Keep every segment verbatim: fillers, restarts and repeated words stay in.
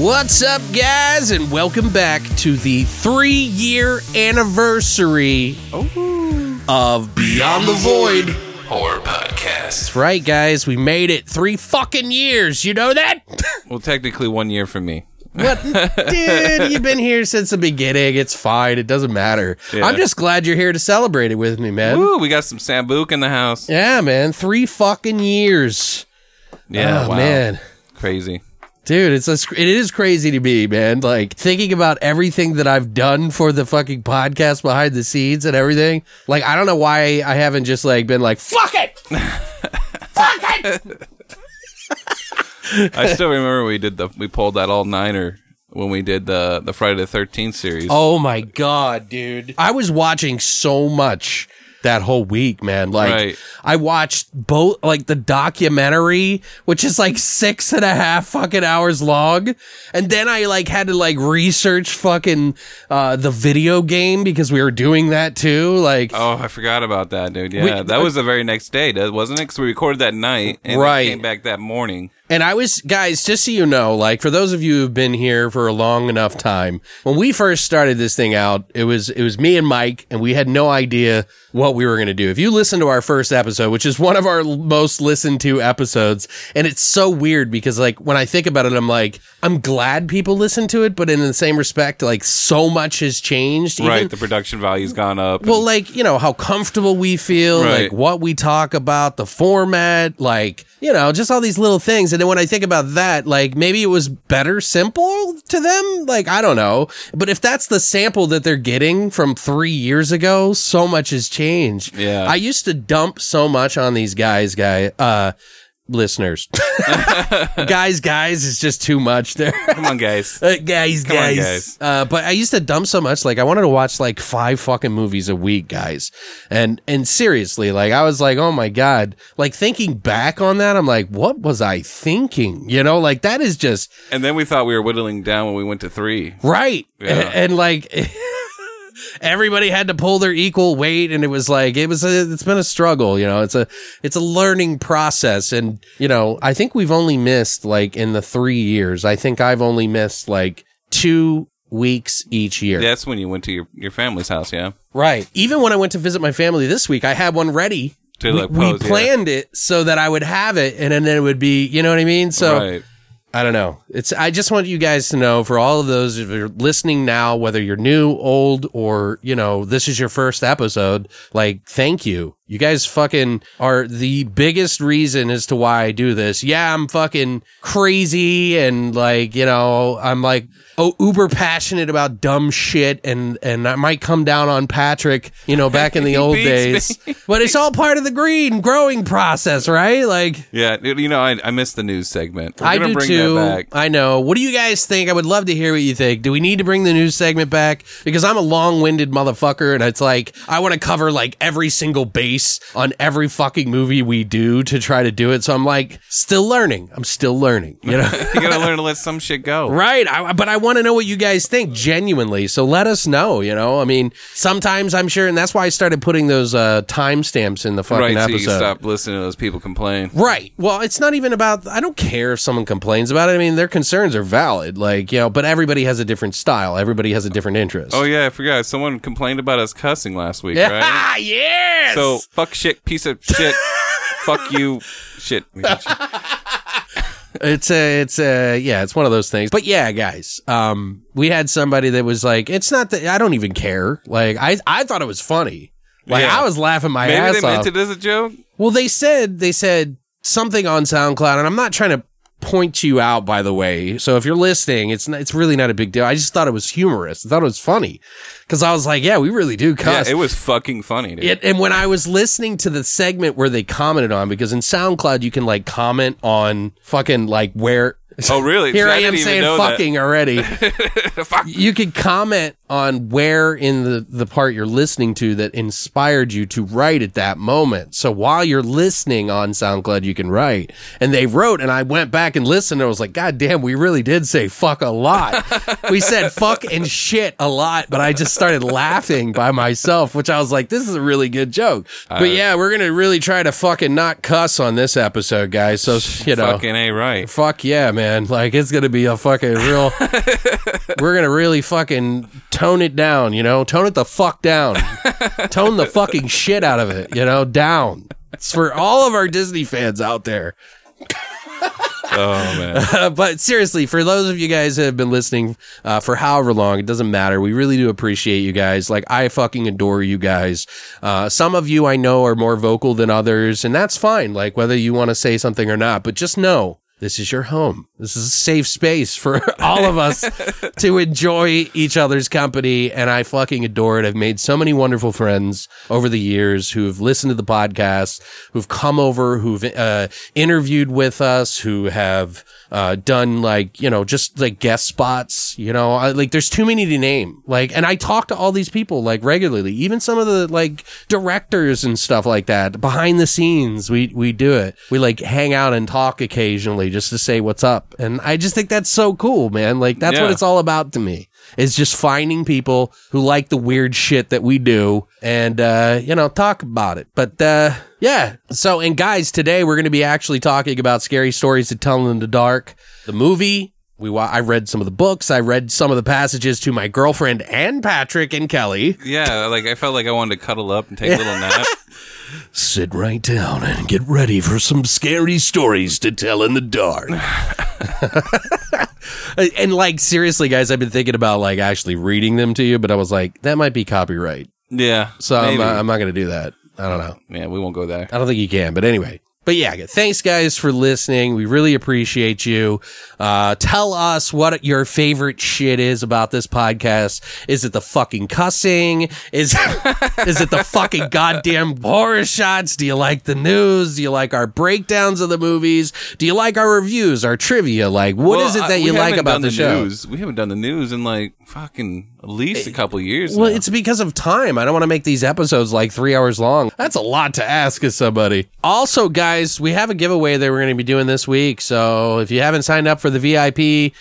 What's up, guys, and welcome back to the three-year anniversary Ooh. of Beyond the Void Horror Podcast. That's right, guys. We made it three fucking years. You know that? Well, technically one year for me. What? Dude, you've been here since the beginning. It's fine. It doesn't matter. Yeah. I'm just glad you're here to celebrate it with me, man. Woo, we got some Sambuca in the house. Yeah, man. Three fucking years. Yeah, oh, wow. Man. Crazy. Dude, it's a, it is crazy to me, man. Like, thinking about everything that I've done for the fucking podcast behind the scenes and everything. Like, I don't know why I haven't just, like, been like, fuck it! Fuck it! I still remember we did the, we pulled that all-nighter when we did the, the Friday the thirteenth series. Oh, my God, dude. I was watching so much that whole week, man. Like, right. I watched both, like, the documentary, which is like six and a half fucking hours long, and then I like had to like research fucking uh the video game because we were doing that too. Like, oh, I forgot about that, dude. Yeah, we, that was the very next day, wasn't it? Because we recorded that night and right. It came back that morning. And I was, guys, just so you know, like, for those of you who've been here for a long enough time, when we first started this thing out, it was it was me and Mike, and we had no idea what we were going to do. If you listen to our first episode, which is one of our most listened to episodes, and it's so weird because, like, when I think about it, I'm like, I'm glad people listen to it, but in the same respect, like, so much has changed. Even, right, the production value's gone up. Well, and- like, you know, how comfortable we feel, right. Like, what we talk about, the format, like, you know, just all these little things. And then when I think about that, like, maybe it was better simple to them? Like, I don't know. But if that's the sample that they're getting from three years ago, so much has changed. Yeah. I used to dump so much on these guys, guy, uh, listeners. guys, guys is just too much there. Come on, guys. Uh, guys, Come guys. On, guys. Uh, but I used to dump so much. Like, I wanted to watch, like, five fucking movies a week, guys. And and seriously, like, I was like, oh, my God. Like, thinking back on that, I'm like, what was I thinking? You know, like, that is just... And then we thought we were whittling down when we went to three. Right. Yeah. And, and, like... Everybody had to pull their equal weight, and it was like it was. A, it's been a struggle, you know. It's a it's a learning process, and you know, I think we've only missed like in the three years. I think I've only missed like two weeks each year. That's when you went to your, your family's house, yeah. Right. Even when I went to visit my family this week, I had one ready. To we, like pose, we planned yeah. it so that I would have it, and then it would be, you know what I mean. So. Right. I don't know. It's. I just want you guys to know, for all of those who are listening now, whether you're new, old, or, you know, this is your first episode, like, thank you. You guys fucking are the biggest reason as to why I do this. Yeah, I'm fucking crazy and, like, you know, I'm, like, oh, uber passionate about dumb shit, and, and I might come down on Patrick, you know, back in the old days. Me. But it's all part of the green growing process, right? Like, yeah, you know, I, I missed the news segment. We're I do, bring too. That back. I know. What do you guys think? I would love to hear what you think. Do we need to bring the news segment back? Because I'm a long-winded motherfucker, and it's like, I want to cover, like, every single base on every fucking movie we do to try to do it. So I'm like, still learning. I'm still learning. You know, you gotta learn to let some shit go. Right. I, but I want to know what you guys think genuinely. So let us know, you know, I mean, sometimes I'm sure. And that's why I started putting those uh, timestamps in the fucking right, episode. Right, so you stop listening to those people complain. Right. Well, it's not even about, I don't care if someone complains about it. I mean, their concerns are valid. Like, you know, but everybody has a different style. Everybody has a different interest. Oh yeah. I forgot. Someone complained about us cussing last week, yeah, right? Yeah. Yes. So, fuck shit, piece of shit. fuck you. Shit. We got you. It's a, it's a, yeah, it's one of those things. But yeah, guys, um, we had somebody that was like, it's not that I don't even care. Like, I, I thought it was funny. Like, yeah. I was laughing my Maybe ass off. Maybe they meant it as a joke? Well, they said, they said something on SoundCloud, and I'm not trying to point you out, by the way. So if you're listening, it's not, it's really not a big deal. I just thought it was humorous. I thought it was funny. Because I was like, yeah, we really do cuss. Yeah, it was fucking funny, dude. It, and when I was listening to the segment where they commented on, because in SoundCloud, you can, like, comment on fucking, like, where... Oh, really? Here See, I, I am saying fucking that. already. Fuck. You could comment on where in the, the part you're listening to that inspired you to write at that moment. So while you're listening on SoundCloud, you can write. And they wrote, and I went back and listened, and I was like, God damn, we really did say fuck a lot. We said fuck and shit a lot, but I just started laughing by myself, which I was like, this is a really good joke. Uh, but yeah, we're going to really try to fucking not cuss on this episode, guys. So, you know. Fucking A right. Fuck yeah, man. Man, like, it's going to be a fucking real, we're going to really fucking tone it down, you know, tone it the fuck down, tone the fucking shit out of it, you know, down. It's for all of our Disney fans out there. Oh, man. Uh, but seriously, for those of you guys who have been listening uh, for however long, it doesn't matter. We really do appreciate you guys. Like, I fucking adore you guys. Uh, some of you I know are more vocal than others, and that's fine, like, whether you want to say something or not, but just know. This is your home. This is a safe space for all of us to enjoy each other's company. And I fucking adore it. I've made so many wonderful friends over the years who have listened to the podcast, who've come over, who've uh, interviewed with us, who have uh, done, like, you know, just like guest spots, you know, I, like, there's too many to name. Like, and I talk to all these people, like, regularly, even some of the, like, directors and stuff like that behind the scenes. We, we do it. We, like, hang out and talk occasionally, just to say what's up. And I just think that's so cool, man. Like, that's yeah. what it's all about to me. It's just finding people who like the weird shit that we do and, uh, you know, talk about it. But, uh, yeah. So, and guys, today we're going to be actually talking about Scary Stories to Tell in the Dark, the movie. We, I read some of the books. I read some of the passages to my girlfriend and Patrick and Kelly. Yeah, like, I felt like I wanted to cuddle up and take a little nap. Sit right down and get ready for some scary stories to tell in the dark. And, like, seriously, guys, I've been thinking about, like, actually reading them to you, but I was like, that might be copyright. Yeah. So I'm, uh, I'm not going to do that. I don't know. Yeah, we won't go there. I don't think you can, but anyway. But yeah, thanks, guys, for listening. We really appreciate you. Uh, tell us what your favorite shit is about this podcast. Is it the fucking cussing? Is, is it the fucking goddamn horror shots? Do you like the news? Do you like our breakdowns of the movies? Do you like our reviews, our trivia? Like, what well, is it that I, you like about the, the show? News. We haven't done the news in, like, fucking... at least a couple years. Well, now. It's because of time. I don't want to make these episodes like three hours long. That's a lot to ask of somebody. Also, guys, we have a giveaway that we're going to be doing this week. So if you haven't signed up for the V I P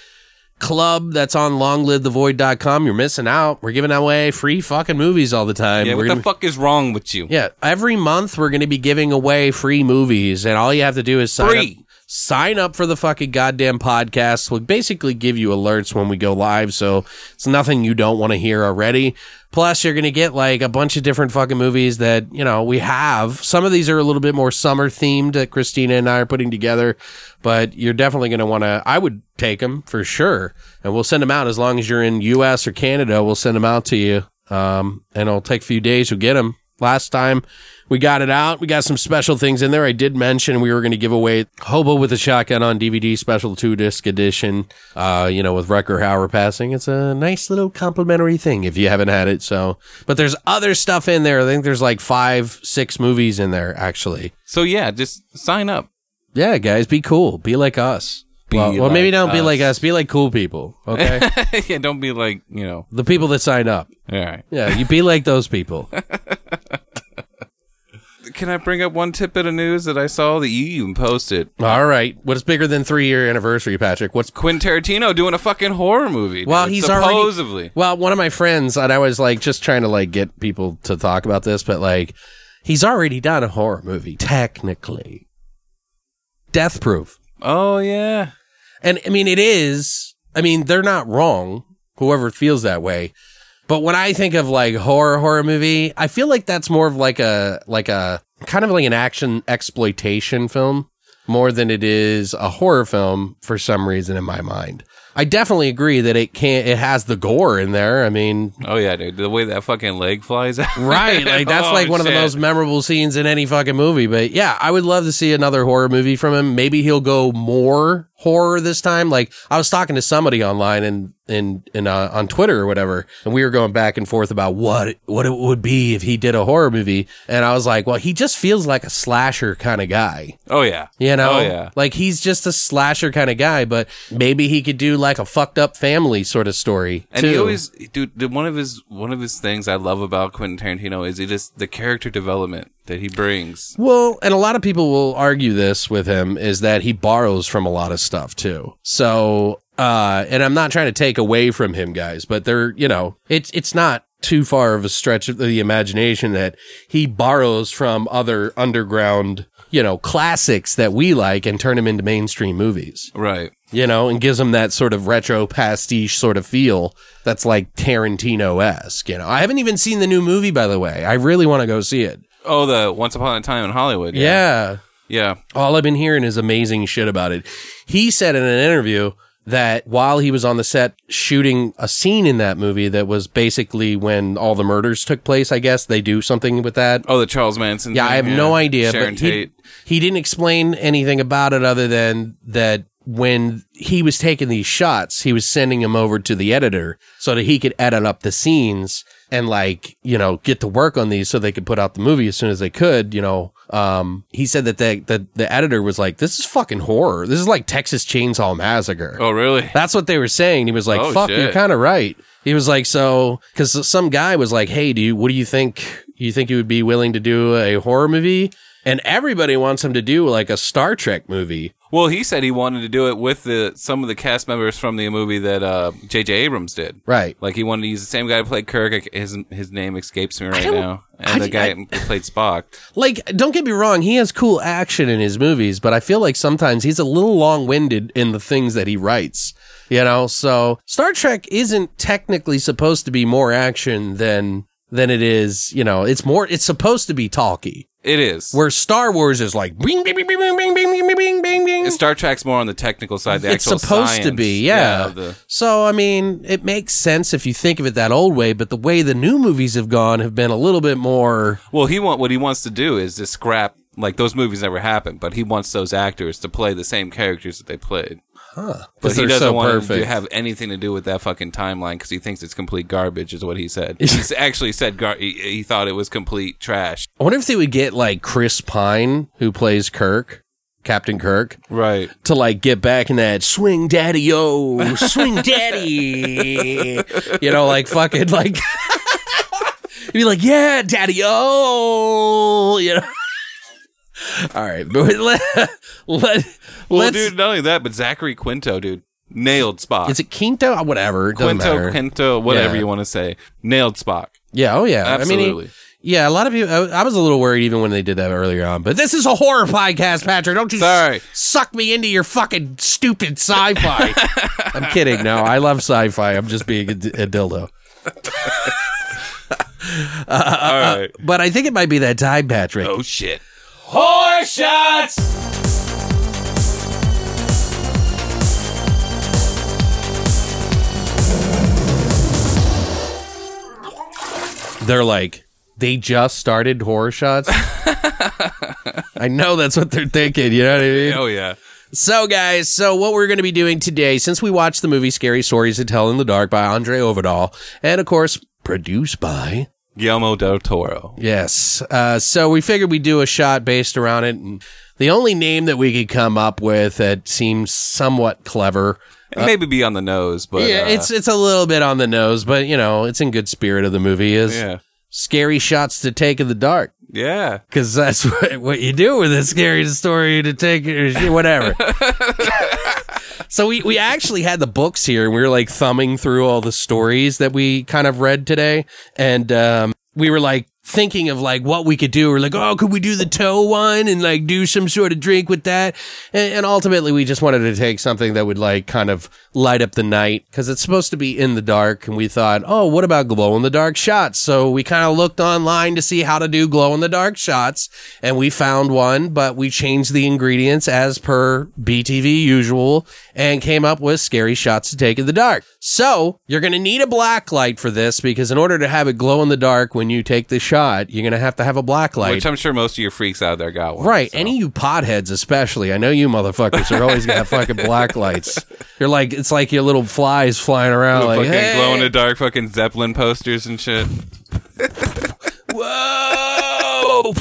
club that's on long live the void dot com, you're missing out. We're giving away free fucking movies all the time. Yeah, we're what gonna... the fuck is wrong with you? Yeah, every month we're going to be giving away free movies, and all you have to do is sign free. up. Sign up for the fucking goddamn podcast. We'll basically give you alerts when we go live, so it's nothing you don't want to hear already. Plus, you're going to get, like, a bunch of different fucking movies that, you know, we have. Some of these are a little bit more summer-themed that Christina and I are putting together, but you're definitely going to want to... I would take them, for sure, and we'll send them out. As long as you're in U S or Canada, we'll send them out to you, um, and it'll take a few days to get them. Last time... we got it out. We got some special things in there. I did mention we were going to give away Hobo with a Shotgun on D V D, special two-disc edition, uh, you know, with Rutger Hauer passing. It's a nice little complimentary thing if you haven't had it. So, but there's other stuff in there. I think there's like five, six movies in there, actually. So, yeah, just sign up. Yeah, guys, be cool. Be like us. Be well, like well, maybe don't us. be like us. Be like cool people, okay? Yeah, don't be like, you know. The people that sign up. All right. Yeah, you be like those people. Can I bring up one tidbit of news that I saw that you even posted? All right. What's bigger than three-year anniversary, Patrick? What's Quentin Tarantino doing a fucking horror movie? Well, dude, he's supposedly. Already... Well, one of my friends, and I was like just trying to like get people to talk about this, but like he's already done a horror movie, technically. Death Proof. Oh, yeah. And I mean, it is. I mean, they're not wrong, whoever feels that way. But when I think of like horror horror movie, I feel like that's more of like a like a kind of like an action exploitation film more than it is a horror film for some reason in my mind. I definitely agree that it can't. It has the gore in there. I mean, oh yeah, dude, the way that fucking leg flies out, right? Like that's oh, like one shit. of the most memorable scenes in any fucking movie. But yeah, I would love to see another horror movie from him. Maybe he'll go more horror this time. Like I was talking to somebody online and and and uh, on Twitter or whatever, and we were going back and forth about what what it would be if he did a horror movie. And I was like, well, he just feels like a slasher kind of guy. Oh yeah, you know, oh, yeah. Like he's just a slasher kind of guy. But maybe he could do like. Like a fucked up family sort of story, and too. he always, dude. One of his one of his things I love about Quentin Tarantino is he just the character development that he brings. Well, and a lot of people will argue this with him is that he borrows from a lot of stuff too. So, uh, and I'm not trying to take away from him, guys, but they're you know, it's it's not too far of a stretch of the imagination that he borrows from other underground, you know, classics that we like and turn them into mainstream movies, right? You know, and gives them that sort of retro pastiche sort of feel that's like Tarantino-esque, you know. I haven't even seen the new movie, by the way. I really want to go see it. Oh, the Once Upon a Time in Hollywood. Yeah. Yeah. Yeah. All I've been hearing is amazing shit about it. He said in an interview that while he was on the set shooting a scene in that movie that was basically when all the murders took place, I guess, they do something with that. Oh, the Charles Manson yeah, thing. I have yeah. no idea. Sharon but Tate. He, he didn't explain anything about it other than that when he was taking these shots, he was sending them over to the editor so that he could edit up the scenes and, like, you know, get to work on these so they could put out the movie as soon as they could, you know. Um, he said that the, the, the editor was like, this is fucking horror. This is like Texas Chainsaw Massacre. Oh, really? That's what they were saying. He was like, oh, fuck, shit. You're kind of right. He was like, so, because some guy was like, hey, do you, what do you think? You think you would be willing to do a horror movie? And everybody wants him to do, like, a Star Trek movie. Well, he said he wanted to do it with the some of the cast members from the movie that uh, J J. Abrams did. Right. Like, he wanted to use the same guy who played Kirk. His his name escapes me right now. And I, the guy I, who played Spock. Like, don't get me wrong. He has cool action in his movies, but I feel like sometimes he's a little long-winded in the things that he writes. You know? So, Star Trek isn't technically supposed to be more action than than it is, you know, it's more, it's supposed to be talky. It is. Where Star Wars is like, bing, bing, bing, bing, bing, bing, bing, bing, bing, bing. Star Trek's more on the technical side, the actual science. It's supposed to be, yeah. yeah the- so, I mean, it makes sense if you think of it that old way, but the way the new movies have gone have been a little bit more... Well, he want, what he wants to do is to scrap, like, those movies never happened, but he wants those actors to play the same characters that they played. Huh. But he doesn't so want perfect. to have anything to do with that fucking timeline because he thinks it's complete garbage, is what he said. He actually said gar- he, he thought it was complete trash. I wonder if they would get, like, Chris Pine, who plays Kirk, Captain Kirk, right, to, like, get back in that swing daddy-o, swing daddy, you know, like, fucking, like, he'd be like, yeah, daddy-o, you know. All right, but let, let well, let's, dude. Not only that, but Zachary Quinto, dude, nailed Spock. Is it Quinto? Whatever, Quinto, Quinto, whatever yeah. you want to say, nailed Spock. Yeah, oh yeah, absolutely. I mean, he, yeah, a lot of people. I, I was a little worried even when they did that earlier on, but this is a horror podcast, Patrick. Don't you Sorry. suck me into your fucking stupid sci-fi? I'm kidding. No, I love sci-fi. I'm just being a, a dildo. uh, All right, uh, but I think it might be that time, Patrick. Oh shit. Horror shots. They're like, they just started horror shots. I know that's what they're thinking. You know what I mean? Oh yeah. So, guys, so what we're going to be doing today, since we watched the movie "Scary Stories to Tell in the Dark" by André Øvredal, and of course produced by Guillermo del Toro. Yes. Uh, so we figured we'd do a shot based around it. And the only name that we could come up with that seems somewhat clever. It uh, maybe be on the nose, but... Yeah, uh, it's it's a little bit on the nose, but, you know, it's in good spirit of the movie. Is yeah. Scary Shots to Take in the Dark. Yeah. Because that's what, what you do with a scary story to take... or whatever. So we, we actually had the books here, and we were, like, thumbing through all the stories that we kind of read today, and um, we were like, thinking of like what we could do, or like, oh, could we do the toe one and like do some sort of drink with that? And, and ultimately we just wanted to take something that would like kind of light up the night, because it's supposed to be in the dark. And we thought, oh, what about glow in the dark shots? So we kind of looked online to see how to do glow in the dark shots, and we found one, but we changed the ingredients as per B T V usual and came up with scary shots to take in the dark. So you're going to need a black light for this, because in order to have it glow in the dark when you take the shot, you're going to have to have a black light. Which I'm sure most of your freaks out there got one. Right. So. Any of you potheads especially. I know you motherfuckers are always going to have fucking black lights. You're like, it's like your little flies flying around. Little like, fucking hey. Glow in the dark fucking Zeppelin posters and shit. Whoa!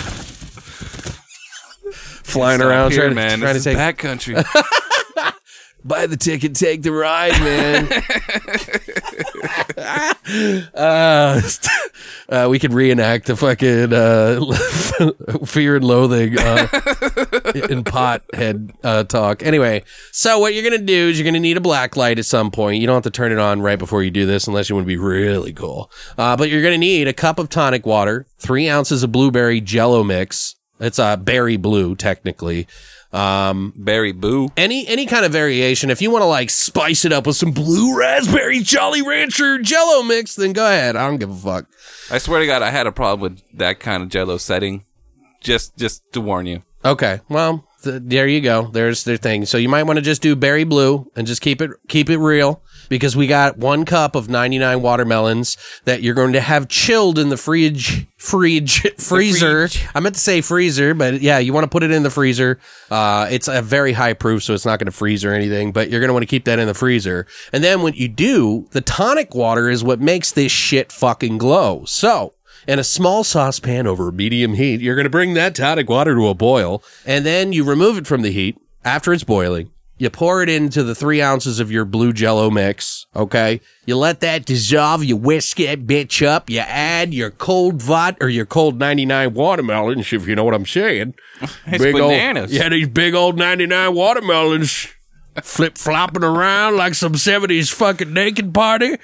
Flying it's around here, trying, man. To, trying to take backcountry. Buy the ticket, take the ride, man. uh, uh, we could reenact the fucking uh, Fear and Loathing uh, in pothead uh, talk. Anyway, so what you're going to do is you're going to need a black light at some point. You don't have to turn it on right before you do this unless you want to be really cool. Uh, but you're going to need a cup of tonic water, three ounces of blueberry jello mix. It's a uh, berry blue, technically. Um, berry boo. Any any kind of variation. If you want to like spice it up with some blue raspberry Jolly Rancher Jello mix, then go ahead. I don't give a fuck. I swear to God, I had a problem with that kind of Jello setting. Just just to warn you. Okay. Well, th- there you go. There's their thing. So you might want to just do berry blue and just keep it keep it real. Because we got one cup of ninety-nine watermelons that you're going to have chilled in the fridge, fridge, freezer. Fridge. I meant to say freezer, but yeah, you want to put it in the freezer. Uh, it's a very high proof, so it's not going to freeze or anything, but you're going to want to keep that in the freezer. And then when you do, the tonic water is what makes this shit fucking glow. So, in a small saucepan over medium heat, you're going to bring that tonic water to a boil, and then you remove it from the heat after it's boiling. You pour it into the three ounces of your blue Jello mix, okay? You let that dissolve, you whisk that bitch up, you add your cold vodka, or your cold ninety-nine watermelons, if you know what I'm saying. It's big bananas. Old, yeah, these big old ninety-nine watermelons flip-flopping around like some seventies fucking naked party,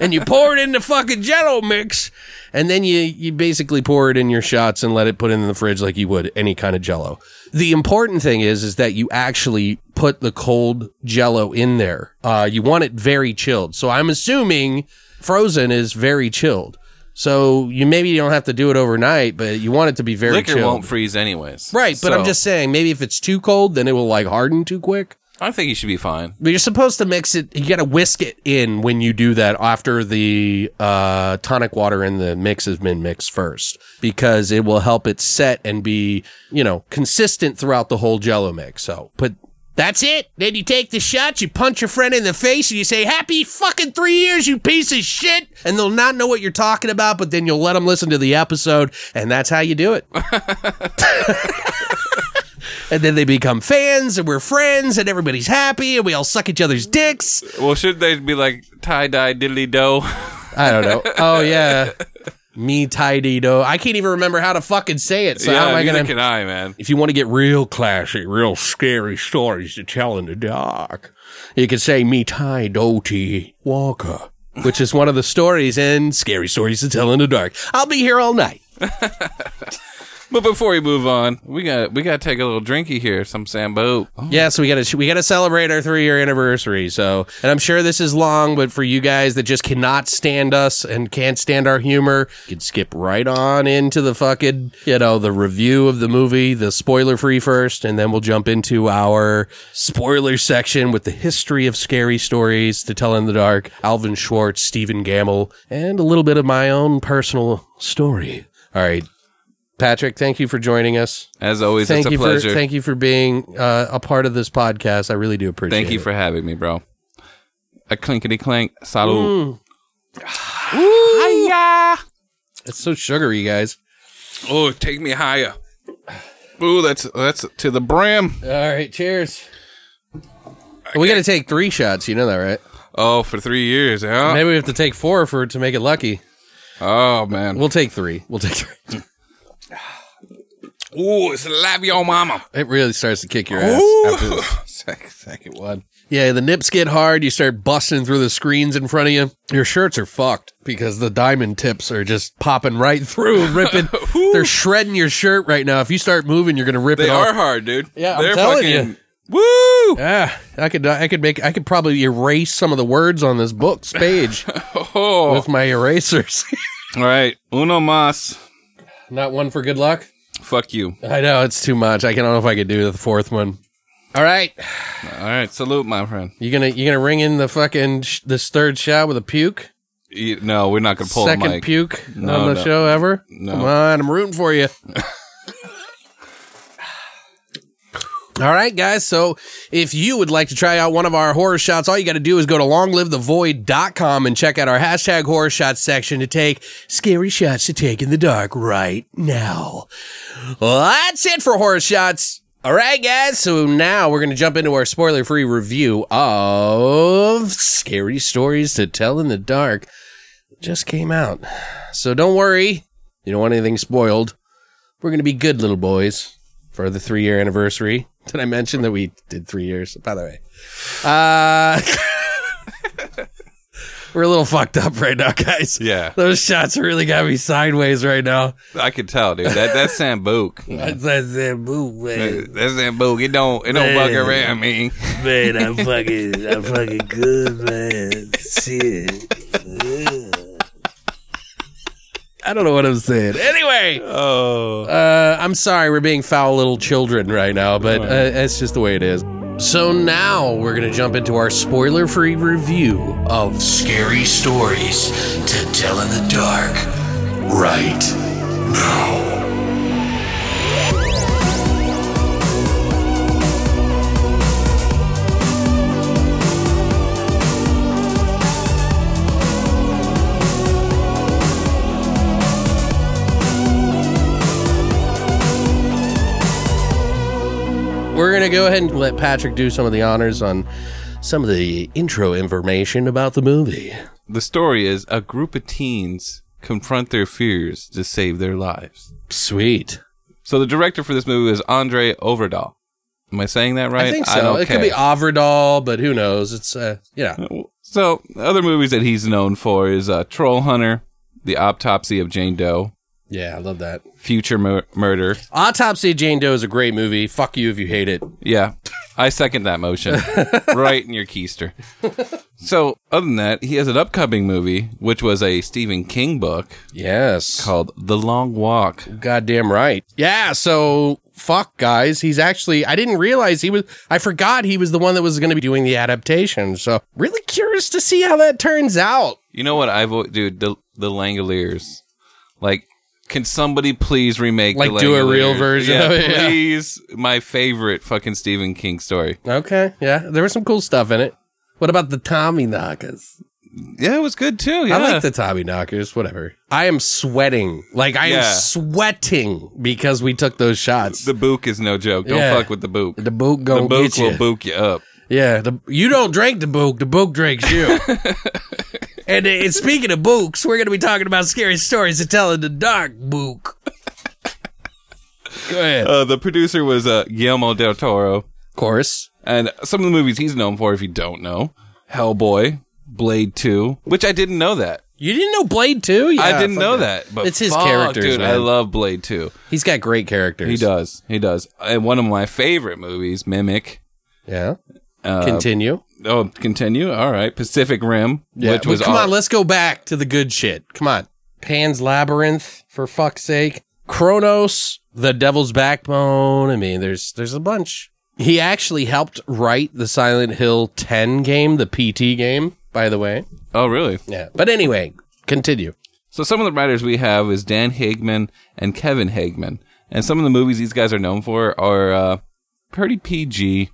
and you pour it in the fucking Jello mix, and then you, you basically pour it in your shots and let it put in the fridge like you would any kind of Jello. The important thing is, is that you actually put the cold Jello in there. Uh, you want it very chilled. So I'm assuming frozen is very chilled. So you maybe you don't have to do it overnight, but you want it to be very Liquor chilled. Liquor won't freeze anyways. Right, but so. I'm just saying, maybe if it's too cold, then it will like harden too quick. I think you should be fine. But you're supposed to mix it. You got to whisk it in when you do that after the uh, tonic water and the mix has been mixed first, because it will help it set and be, you know, consistent throughout the whole Jello mix. So, but that's it. Then you take the shot, you punch your friend in the face, and you say, happy fucking three years, you piece of shit. And they'll not know what you're talking about, but then you'll let them listen to the episode, and that's how you do it. And then they become fans, and we're friends, and everybody's happy, and we all suck each other's dicks. Well, should they be like, tie-dye diddly-doe? I don't know. Oh, yeah. Me tie-dee-doe. I can't even remember how to fucking say it, so yeah, how am I going to... can I, man. If you want to get real classy, real scary stories to tell in the dark, you could say, me tie-doe-tee walker, which is one of the stories in Scary Stories to Tell in the Dark. I'll be here all night. But before we move on, we got we got to take a little drinky here, some Sambo. Oh. Yeah, so we got to we got to celebrate our three year anniversary. So, and I'm sure this is long, but for you guys that just cannot stand us and can't stand our humor, you can skip right on into the fucking, you know, the review of the movie, the spoiler free first, and then we'll jump into our spoiler section with the history of Scary Stories to Tell in the Dark, Alvin Schwartz, Stephen Gammell, and a little bit of my own personal story. All right. Patrick, thank you for joining us. As always, thank it's a pleasure. For, thank you for being uh, a part of this podcast. I really do appreciate it. Thank you it. for having me, bro. A clinkety-clank. Salud. Mm. Ooh, hiya. It's so sugary, guys. Oh, take me higher. Ooh, that's that's to the brim. All right, cheers. I we got to take three shots. You know that, right? Oh, for three years, huh? Maybe we have to take four for to make it lucky. Oh, man. We'll take three. We'll take three. Ooh, it's a lab yo mama. It really starts to kick your ass. After the second, second one. Yeah, the nips get hard. You start busting through the screens in front of you. Your shirts are fucked because the diamond tips are just popping right through, ripping. They're shredding your shirt right now. If you start moving, you're going to rip they it off. They are hard, dude. Yeah, They're I'm telling fucking- you. Woo! Yeah, I could, I could make, I could probably erase some of the words on this book's page oh. with my erasers. All right, uno mas. Not one for good luck. Fuck you. I know it's too much. I don't know if I could do the fourth one. All right, all right. Salute, my friend. You gonna, you gonna ring in the fucking sh- this third shot with a puke? You, no, we're not gonna pull second the mic. puke no, on the no. show ever. No. Come on, I'm rooting for you. All right, guys, so if you would like to try out one of our horror shots, all you got to do is go to long live the void dot com and check out our hashtag horror shot section to take scary shots to take in the dark right now. Well, that's it for horror shots. All right, guys, so now we're going to jump into our spoiler-free review of Scary Stories to Tell in the Dark. It just came out. So don't worry. You don't want anything spoiled. We're going to be good little boys for the three-year anniversary. Did I mention that we did three years? By the way, uh, we're a little fucked up right now, guys. Yeah, those shots really got me sideways right now. I could tell, dude. That that's Sambook. That's that Sambook, man. That's Sambook. It don't it don't fuck around me. Man, I'm fucking I'm fucking good, man. Shit. I don't know what I'm saying. Anyway, oh. uh, I'm sorry we're being foul little children right now, but uh, that's just the way it is. So now we're going to jump into our spoiler-free review of Scary Stories to Tell in the Dark right now. We're going to go ahead and let Patrick do some of the honors on some of the intro information about the movie. The story is a group of teens confront their fears to save their lives. Sweet. So the director for this movie is André Øvredal. Am I saying that right? I think so. I it could be Øvredal, but who knows? It's, uh, yeah. So other movies that he's known for is uh, Troll Hunter, The Autopsy of Jane Doe. Yeah, I love that. Future mur- Murder. Autopsy of Jane Doe is a great movie. Fuck you if you hate it. Yeah, I second that motion. Right in your keister. So, other than that, he has an upcoming movie, which was a Stephen King book. Yes. Called The Long Walk. Goddamn right. Yeah, so, fuck, guys. He's actually, I didn't realize he was, I forgot he was the one that was going to be doing the adaptation. So, really curious to see how that turns out. You know what I've, dude, The, the Langoliers. Like, can somebody please remake like the do a real version yeah, of it? Yeah. Please, my favorite fucking Stephen King story. Okay, yeah, there was some cool stuff in it. What about the Tommyknockers? Yeah, it was good too. Yeah. I like the Tommyknockers. Whatever. I am sweating. Like I yeah. am sweating because we took those shots. The book is no joke. Don't yeah. fuck with the book. The book gonna the book get will you. book you up. Yeah, the, you don't drink the book. The book drinks you. And, and speaking of books, we're going to be talking about Scary Stories to Tell in the Dark book. Go ahead. Uh, the producer was uh, Guillermo del Toro. Of course. And some of the movies he's known for, if you don't know, Hellboy, Blade two, which I didn't know that. You didn't know Blade two? Yeah, I didn't know it. that. But it's his fuck, characters, dude, man. I love Blade two. He's got great characters. He does. He does. And one of my favorite movies, Mimic. Yeah. Uh, continue. Oh, continue. All right. Pacific Rim, yeah. which was well, Come all- on, let's go back to the good shit. Come on. Pan's Labyrinth, for fuck's sake. Kronos, The Devil's Backbone. I mean, there's there's a bunch. He actually helped write the Silent Hill ten game, the P T game, by the way. Oh, really? Yeah. But anyway, continue. So some of the writers we have is Dan Hageman and Kevin Hageman. And some of the movies these guys are known for are uh, pretty P G.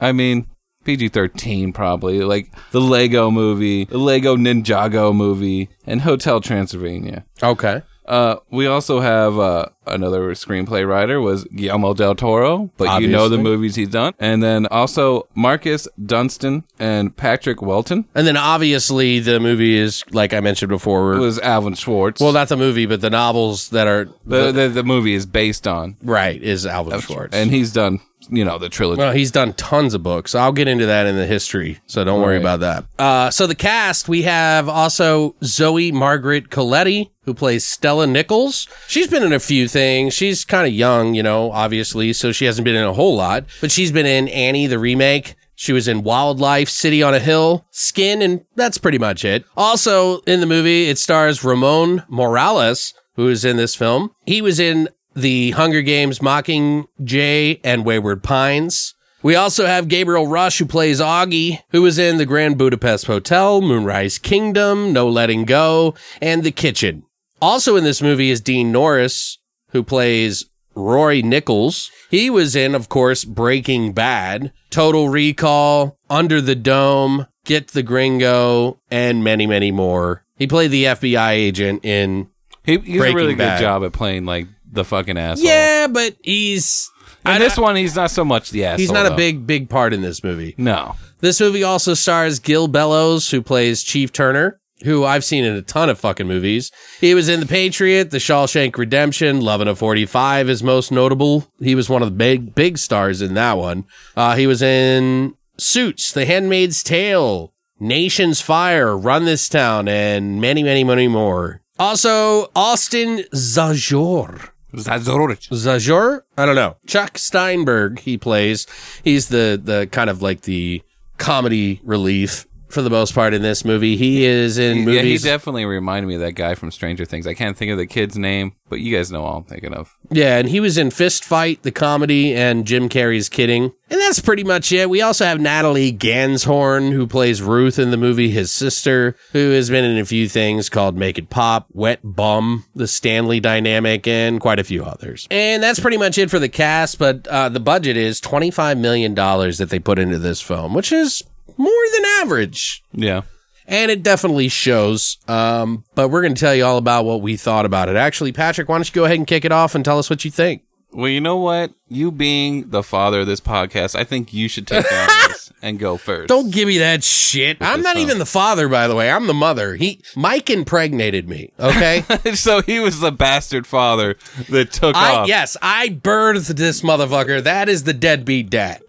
I mean... P G thirteen, probably, like the Lego movie, the Lego Ninjago movie, and Hotel Transylvania. Okay. Uh, we also have uh, another screenplay writer was Guillermo del Toro, but obviously, you know the movies he's done. And then also Marcus Dunstan and Patrick Welton. And then obviously the movie is, like I mentioned before, it was Alvin Schwartz. Well, not the movie, but the novels that are... The, the, the, the movie is based on. Right, is Alvin Schwartz. And he's done... You know, the trilogy. Well, he's done tons of books. I'll get into that in the history, so don't All worry right. about that. Uh, so the cast, we have also Zoe Margaret Coletti, who plays Stella Nichols. She's been in a few things. She's kind of young, you know, obviously, so she hasn't been in a whole lot. But she's been in Annie, the remake. She was in Wildlife, City on a Hill, Skin, and that's pretty much it. Also in the movie, it stars Ramon Morales, who is in this film. He was in The Hunger Games, Mockingjay, and Wayward Pines. We also have Gabriel Rush, who plays Augie, who was in The Grand Budapest Hotel, Moonrise Kingdom, No Letting Go, and The Kitchen. Also in this movie is Dean Norris, who plays Roy Nichols. He was in, of course, Breaking Bad, Total Recall, Under the Dome, Get the Gringo, and many, many more. He played the F B I agent in he, Breaking Bad. He did a really Bad. good job at playing, like, the fucking asshole. Yeah, but he's... In this one, he's not so much the asshole. He's not though. a big, big part in this movie. No. This movie also stars Gil Bellows, who plays Chief Turner, who I've seen in a ton of fucking movies. He was in The Patriot, The Shawshank Redemption, Love in a forty-five is most notable. He was one of the big, big stars in that one. Uh, he was in Suits, The Handmaid's Tale, Nation's Fire, Run This Town, and many, many, many more. Also, Austin Zajur. Zajur. Zajur? I don't know. Chuck Steinberg, he plays. He's the, the kind of like the comedy relief for the most part in this movie. He is in yeah, movies. Yeah, he definitely reminded me of that guy from Stranger Things. I can't think of the kid's name, but you guys know all I'm thinking of. Yeah, and he was in Fist Fight, the comedy, and Jim Carrey's Kidding. And that's pretty much it. We also have Natalie Ganshorn, who plays Ruth in the movie, his sister, who has been in a few things called Make It Pop, Wet Bum, The Stanley Dynamic, and quite a few others. And that's pretty much it for the cast, but uh, the budget is twenty-five million dollars that they put into this film, which is... more than average. Yeah. And it definitely shows. Um, but we're going to tell you all about what we thought about it. Actually, Patrick, why don't you go ahead and kick it off and tell us what you think? Well, you know what? You being the father of this podcast, I think you should take down this and go first. Don't give me that shit. With I'm not phone. even the father, by the way. I'm the mother. He Mike impregnated me, okay? So he was the bastard father that took I, off. Yes, I birthed this motherfucker. That is the deadbeat dad.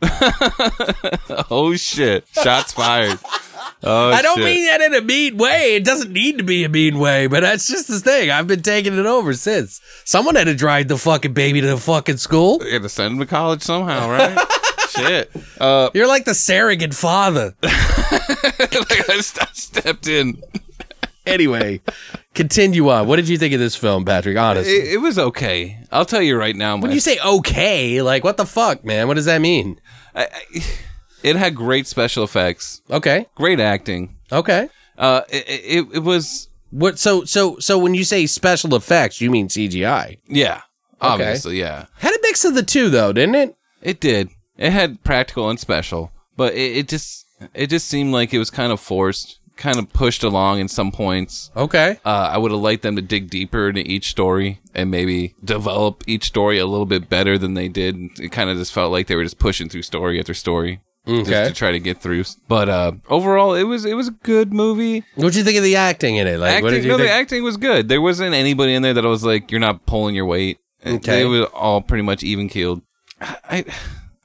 Oh, shit. Shots fired. Oh, I don't shit. mean that in a mean way. It doesn't need to be a mean way, but that's just the thing. I've been taking it over since. Someone had to drive the fucking baby to the fucking school. You had to send him to college somehow, right? Shit. Uh, You're like the surrogate father. Like I, st- I stepped in. Anyway, continue on. What did you think of this film, Patrick? Honestly. It, it was okay. I'll tell you right now. When man. you say okay, like what the fuck, man? What does that mean? I... I It had great special effects. Okay. Great acting. Okay. Uh, it, it it was what? So so so when you say special effects, you mean C G I? Yeah. Obviously, okay. yeah. Had a mix of the two though, didn't it? It did. It had practical and special, but it, it just it just seemed like it was kind of forced, kind of pushed along in some points. Okay. Uh, I would have liked them to dig deeper into each story and maybe develop each story a little bit better than they did. It kind of just felt like they were just pushing through story after story. Okay. Just to try to get through, but uh, overall, it was it was a good movie. What did you think of the acting in it? Like, acting, what did you no, think? The acting was good. There wasn't anybody in there that I was like, "You're not pulling your weight." Okay, it was all pretty much even keeled. I,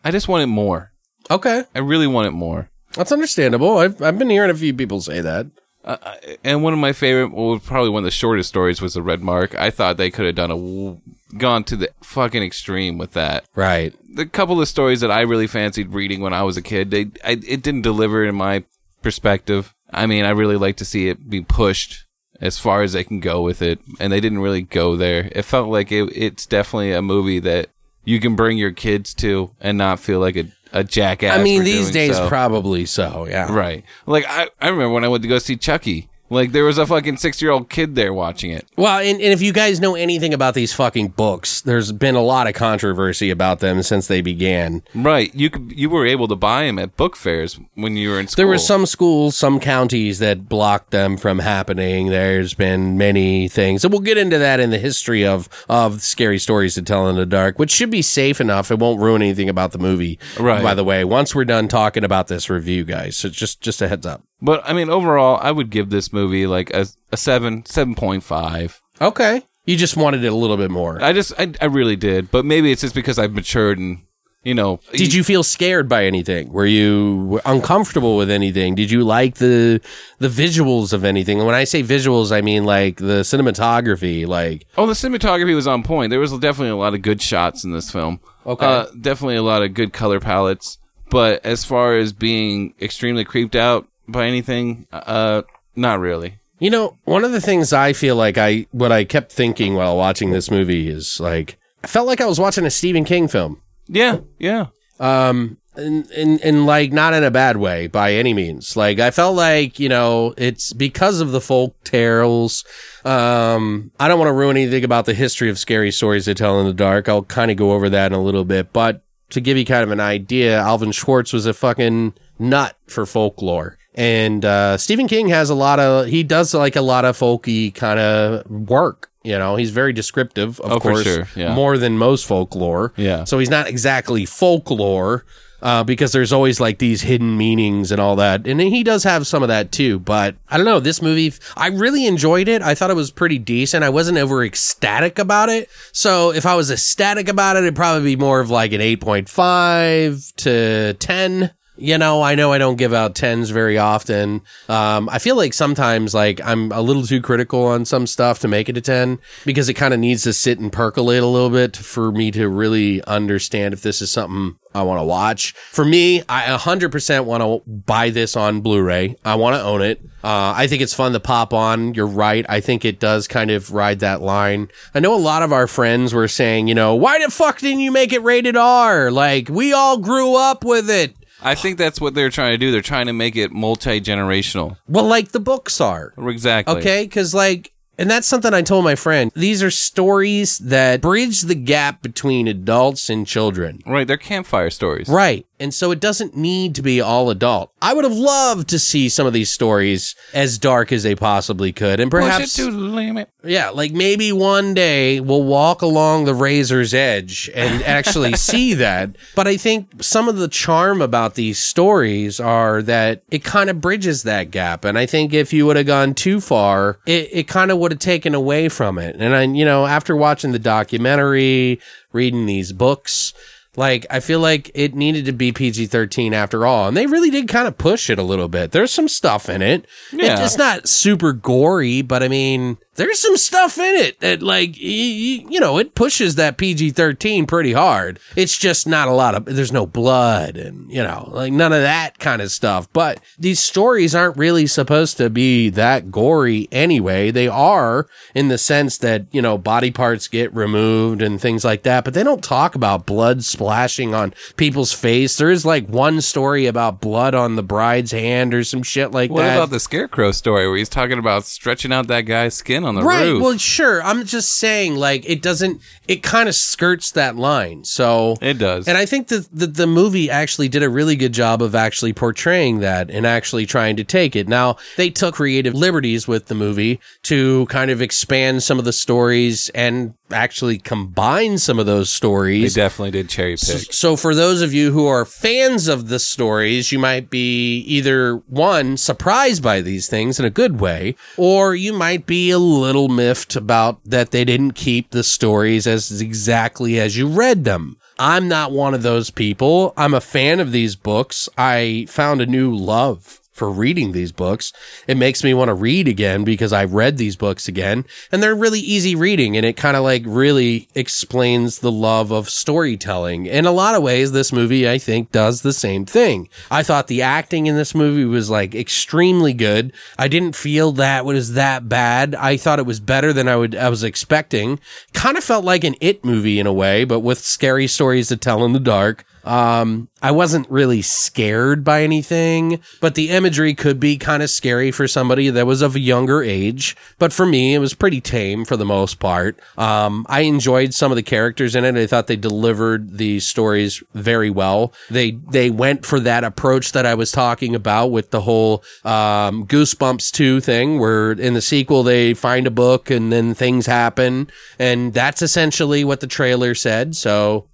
I just wanted more. Okay, I really wanted more. That's understandable. I've I've been hearing a few people say that. Uh, and one of my favorite, well, probably one of the shortest stories was The Red Mark. I thought they could have done a, gone to the fucking extreme with that. Right. The couple of stories that I really fancied reading when I was a kid, they, I, it didn't deliver in my perspective. I mean, I really like to see it be pushed as far as they can go with it. And they didn't really go there. It felt like it, it's definitely a movie that you can bring your kids to and not feel like a a jackass. I mean, these days, so. probably so, yeah. Right. Like, I, I remember when I went to go see Chucky, Like, there was a fucking six-year-old kid there watching it. Well, and, and if you guys know anything about these fucking books, there's been a lot of controversy about them since they began. Right. You could, you were able to buy them at book fairs when you were in school. There were some schools, some counties that blocked them from happening. There's been many things. And we'll get into that in the history of, of Scary Stories to Tell in the Dark, which should be safe enough. It won't ruin anything about the movie, right. By the way, once we're done talking about this review, guys. So just, just a heads up. But, I mean, overall, I would give this movie, like, a, a seven, seven point five. Okay. You just wanted it a little bit more. I just, I, I really did. But maybe it's just because I've matured and, you know. Did you feel scared by anything? Were you uncomfortable with anything? Did you like the the visuals of anything? And when I say visuals, I mean, like, the cinematography, like. Oh, the cinematography was on point. There was definitely a lot of good shots in this film. Okay. Uh, definitely a lot of good color palettes. But as far as being extremely creeped out by anything, uh not really. You know, one of the things I feel like I what I kept thinking while watching this movie is, like, I felt like I was watching a Stephen King film. Yeah, yeah. Um and and, and like, not in a bad way by any means. Like, I felt like, you know, it's because of the folk tales. Um I don't want to ruin anything about the history of Scary Stories They Tell in the Dark. I'll kind of go over that in a little bit, but to give you kind of an idea, Alvin Schwartz was a fucking nut for folklore. And uh, Stephen King has a lot of, he does like a lot of folky kind of work, you know. He's very descriptive, of oh, course, for sure. Yeah. More than most folklore. Yeah. So he's not exactly folklore uh, because there's always like these hidden meanings and all that. And he does have some of that too. But I don't know, this movie, I really enjoyed it. I thought it was pretty decent. I wasn't over ecstatic about it. So if I was ecstatic about it, it'd probably be more of like an eight point five to ten. You know, I know I don't give out tens very often. Um, I feel like sometimes, like, I'm a little too critical on some stuff to make it a ten because it kind of needs to sit and percolate a little bit for me to really understand if this is something I want to watch. For me, I one hundred percent want to buy this on Blu-ray. I want to own it. Uh, I think it's fun to pop on. You're right. I think it does kind of ride that line. I know a lot of our friends were saying, you know, why the fuck didn't you make it rated R? Like, we all grew up with it. I think that's what they're trying to do. They're trying to make it multi-generational. Well, like the books are. Exactly. Okay? Because, like, and that's something I told my friend. These are stories that bridge the gap between adults and children. Right. They're campfire stories. Right. And so it doesn't need to be all adult. I would have loved to see some of these stories as dark as they possibly could. And perhaps, push it to the limit. Yeah, like maybe one day we'll walk along the razor's edge and actually see that. But I think some of the charm about these stories are that it kind of bridges that gap. And I think if you would have gone too far, it, it kind of would have taken away from it. And I, you know, after watching the documentary, reading these books, like, I feel like it needed to be P G thirteen after all. And they really did kind of push it a little bit. There's some stuff in it. Yeah. It's not super gory, but I mean, there's some stuff in it that, like, you, you know, it pushes that P G thirteen pretty hard. It's just not a lot of, there's no blood and, you know, like none of that kind of stuff. But these stories aren't really supposed to be that gory anyway. They are in the sense that, you know, body parts get removed and things like that, but they don't talk about blood splashing on people's face. There is like one story about blood on the bride's hand or some shit like what that. What about the Scarecrow story where he's talking about stretching out that guy's skin on the right, roof? Right, well, sure. I'm just saying, like, it doesn't, it kind of skirts that line. So it does. And I think that the, the movie actually did a really good job of actually portraying that and actually trying to take it. Now, they took creative liberties with the movie to kind of expand some of the stories and actually combine some of those stories. They definitely did cherry pick. So, so for those of you who are fans of the stories, you might be either, one, surprised by these things in a good way, or you might be a little miffed about that they didn't keep the stories as exactly as you read them. I'm not one of those people. I'm a fan of these books. I found a new love for reading these books. It makes me want to read again because I read these books again, and they're really easy reading, and it kind of like really explains the love of storytelling. In a lot of ways, this movie, I think, does the same thing. I thought the acting in this movie was like extremely good. I didn't feel that was that bad. I thought it was better than I would I was expecting. Kind of felt like an It movie in a way, but with scary stories to tell in the dark. Um, I wasn't really scared by anything, but the imagery could be kind of scary for somebody that was of a younger age. But for me, it was pretty tame for the most part. Um, I enjoyed some of the characters in it. I thought they delivered the stories very well. They, they went for that approach that I was talking about with the whole, um, Goosebumps two thing, where in the sequel, they find a book and then things happen. And that's essentially what the trailer said. So,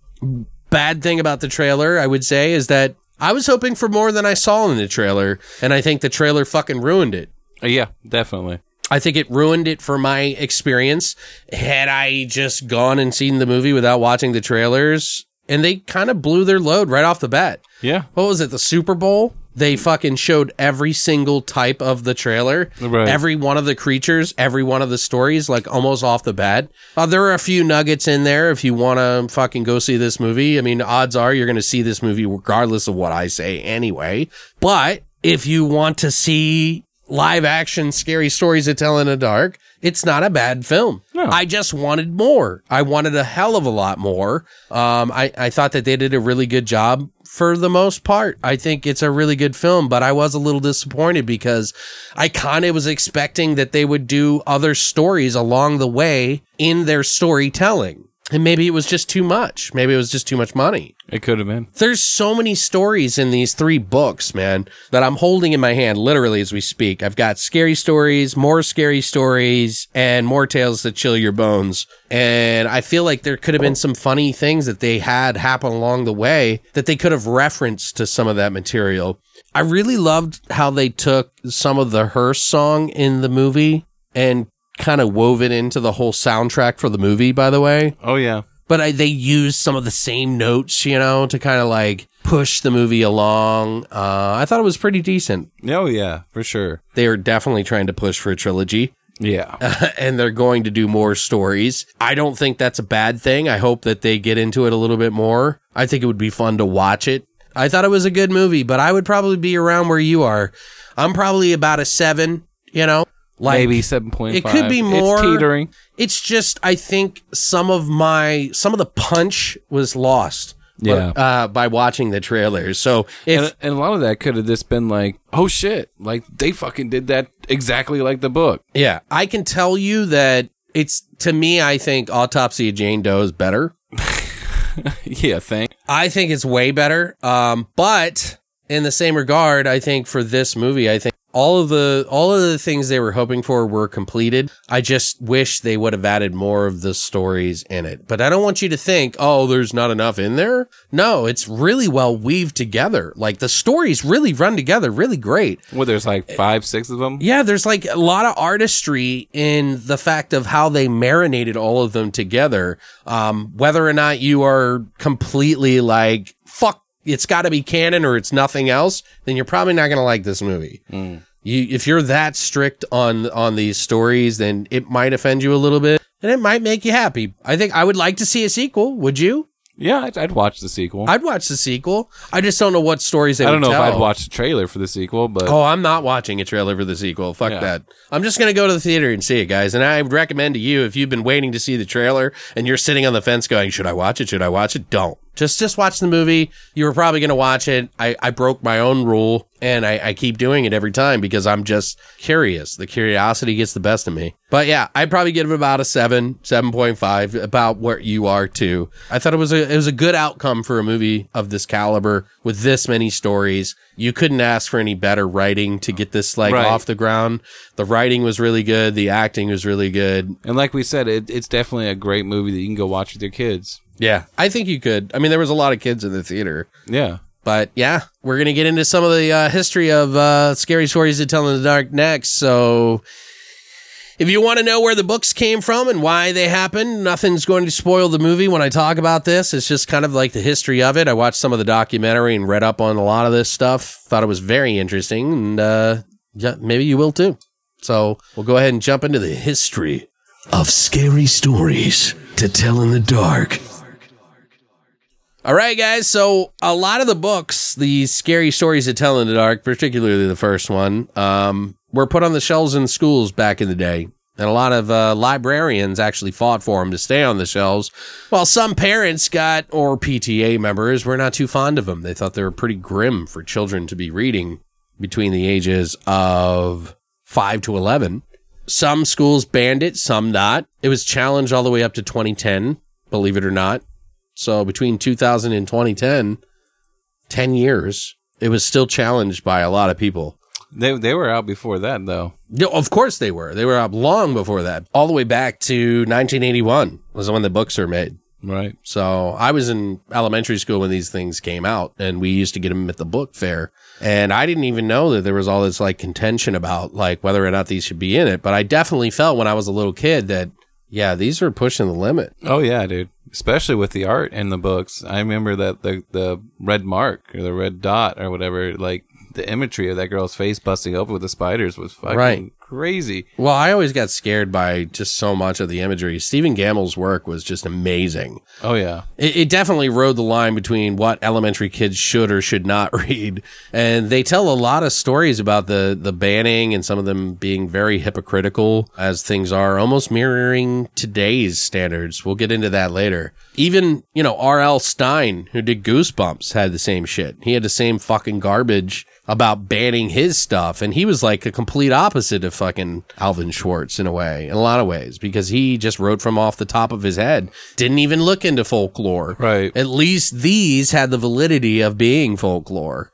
bad thing about the trailer, I would say, is that I was hoping for more than I saw in the trailer, and I think the trailer fucking ruined it. Yeah, definitely. I think it ruined it for my experience. Had I just gone and seen the movie without watching the trailers, and they kind of blew their load right off the bat. Yeah. What was it, the Super Bowl? They fucking showed every single type of the trailer, right. Every one of the creatures, every one of the stories, like almost off the bat. Uh, there are a few nuggets in there if you want to fucking go see this movie. I mean, odds are you're going to see this movie regardless of what I say anyway. But if you want to see live action scary stories to tell in the dark, it's not a bad film. No. I just wanted more. I wanted a hell of a lot more. Um, I, I thought that they did a really good job for the most part. I think it's a really good film, but I was a little disappointed because I kind of was expecting that they would do other stories along the way in their storytelling. And maybe it was just too much. Maybe it was just too much money. It could have been. There's so many stories in these three books, man, that I'm holding in my hand literally as we speak. I've got scary stories, more scary stories, and more tales that chill your bones. And I feel like there could have been some funny things that they had happen along the way that they could have referenced to some of that material. I really loved how they took some of the Hearse song in the movie and kind of wove it into the whole soundtrack for the movie, by the way. Oh, yeah. But I, they used some of the same notes, you know, to kind of like push the movie along. Uh, I thought it was pretty decent. Oh, yeah, for sure. They are definitely trying to push for a trilogy. Yeah. Uh, and they're going to do more stories. I don't think that's a bad thing. I hope that they get into it a little bit more. I think it would be fun to watch it. I thought it was a good movie, but I would probably be around where you are. I'm probably about a seven, you know. Like, maybe seven point five. It could be more. It's teetering. It's just, I think some of my, some of the punch was lost. Yeah. But, uh, by watching the trailers. So if, and, and a lot of that could have just been like, oh shit, like they fucking did that exactly like the book. Yeah. I can tell you that it's, to me, I think Autopsy of Jane Doe is better. Yeah, thanks. I think it's way better. Um, but in the same regard, I think for this movie, I think All of the all of the things they were hoping for were completed. I just wish they would have added more of the stories in it. But I don't want you to think, oh, there's not enough in there. No, it's really well weaved together. Like, the stories really run together really great. Well, there's like five, six of them? Yeah, there's like a lot of artistry in the fact of how they marinated all of them together. Um, whether or not you are completely like, fuck, it's got to be canon or it's nothing else, then you're probably not going to like this movie. Mm. You, if you're that strict on on these stories, then it might offend you a little bit, and it might make you happy. I think I would like to see a sequel. Would you? Yeah, I'd, I'd watch the sequel. I'd watch the sequel. I just don't know what stories they would tell. I don't know tell. if I'd watch the trailer for the sequel, but... Oh, I'm not watching a trailer for the sequel. Fuck yeah. that. I'm just going to go to the theater and see it, guys. And I would recommend to you, if you've been waiting to see the trailer and you're sitting on the fence going, should I watch it? Should I watch it? Don't. Just just watch the movie. You were probably going to watch it. I, I broke my own rule, and I, I keep doing it every time because I'm just curious. The curiosity gets the best of me. But yeah, I'd probably give it about a seven, seven point five, about where you are too. I thought it was a it was a good outcome for a movie of this caliber with this many stories. You couldn't ask for any better writing to get this like right. off the ground. The writing was really good. The acting was really good. And like we said, it, it's definitely a great movie that you can go watch with your kids. Yeah, I think you could. I mean, there was a lot of kids in the theater. Yeah. But yeah, we're going to get into some of the uh, history of uh, Scary Stories to Tell in the Dark next. So if you want to know where the books came from and why they happened, nothing's going to spoil the movie when I talk about this. It's just kind of like the history of it. I watched some of the documentary and read up on a lot of this stuff. Thought it was very interesting. And uh, yeah, maybe you will too. So we'll go ahead and jump into the history of Scary Stories to Tell in the Dark. All right, guys, so a lot of the books, the Scary Stories to Tell in the Dark, particularly the first one, um, were put on the shelves in schools back in the day. And a lot of uh, librarians actually fought for them to stay on the shelves, while some parents got, or P T A members, were not too fond of them. They thought they were pretty grim for children to be reading between the ages of five to eleven. Some schools banned it, some not. It was challenged all the way up to twenty ten, believe it or not. So between two thousand and twenty ten, ten years, it was still challenged by a lot of people. They they were out before that, though. No, of course they were. They were out long before that. All the way back to nineteen eighty-one was when the books were made. Right. So I was in elementary school when these things came out, and we used to get them at the book fair. And I didn't even know that there was all this like contention about like whether or not these should be in it. But I definitely felt when I was a little kid that, yeah, these were pushing the limit. Oh, yeah, dude. Especially with the art in the books. I remember that the, the red mark or the red dot or whatever, like, the imagery of that girl's face busting open with the spiders was fucking right. crazy. Well, I always got scared by just so much of the imagery. Stephen Gammell's work was just amazing. Oh, yeah. It, it definitely rode the line between what elementary kids should or should not read. And they tell a lot of stories about the, the banning and some of them being very hypocritical as things are, almost mirroring today's standards. We'll get into that later. Even, you know, R L Stein, who did Goosebumps, had the same shit. He had the same fucking garbage about banning his stuff, and he was like a complete opposite of fucking Alvin Schwartz in a way, in a lot of ways, because he just wrote from off the top of his head, didn't even look into folklore. Right. At least these had the validity of being folklore.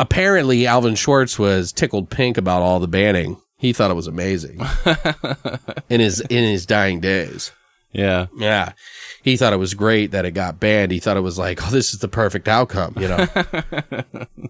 Apparently, Alvin Schwartz was tickled pink about all the banning. He thought it was amazing in his in his dying days. Yeah. Yeah. He thought it was great that it got banned. He thought it was like, oh, this is the perfect outcome, you know?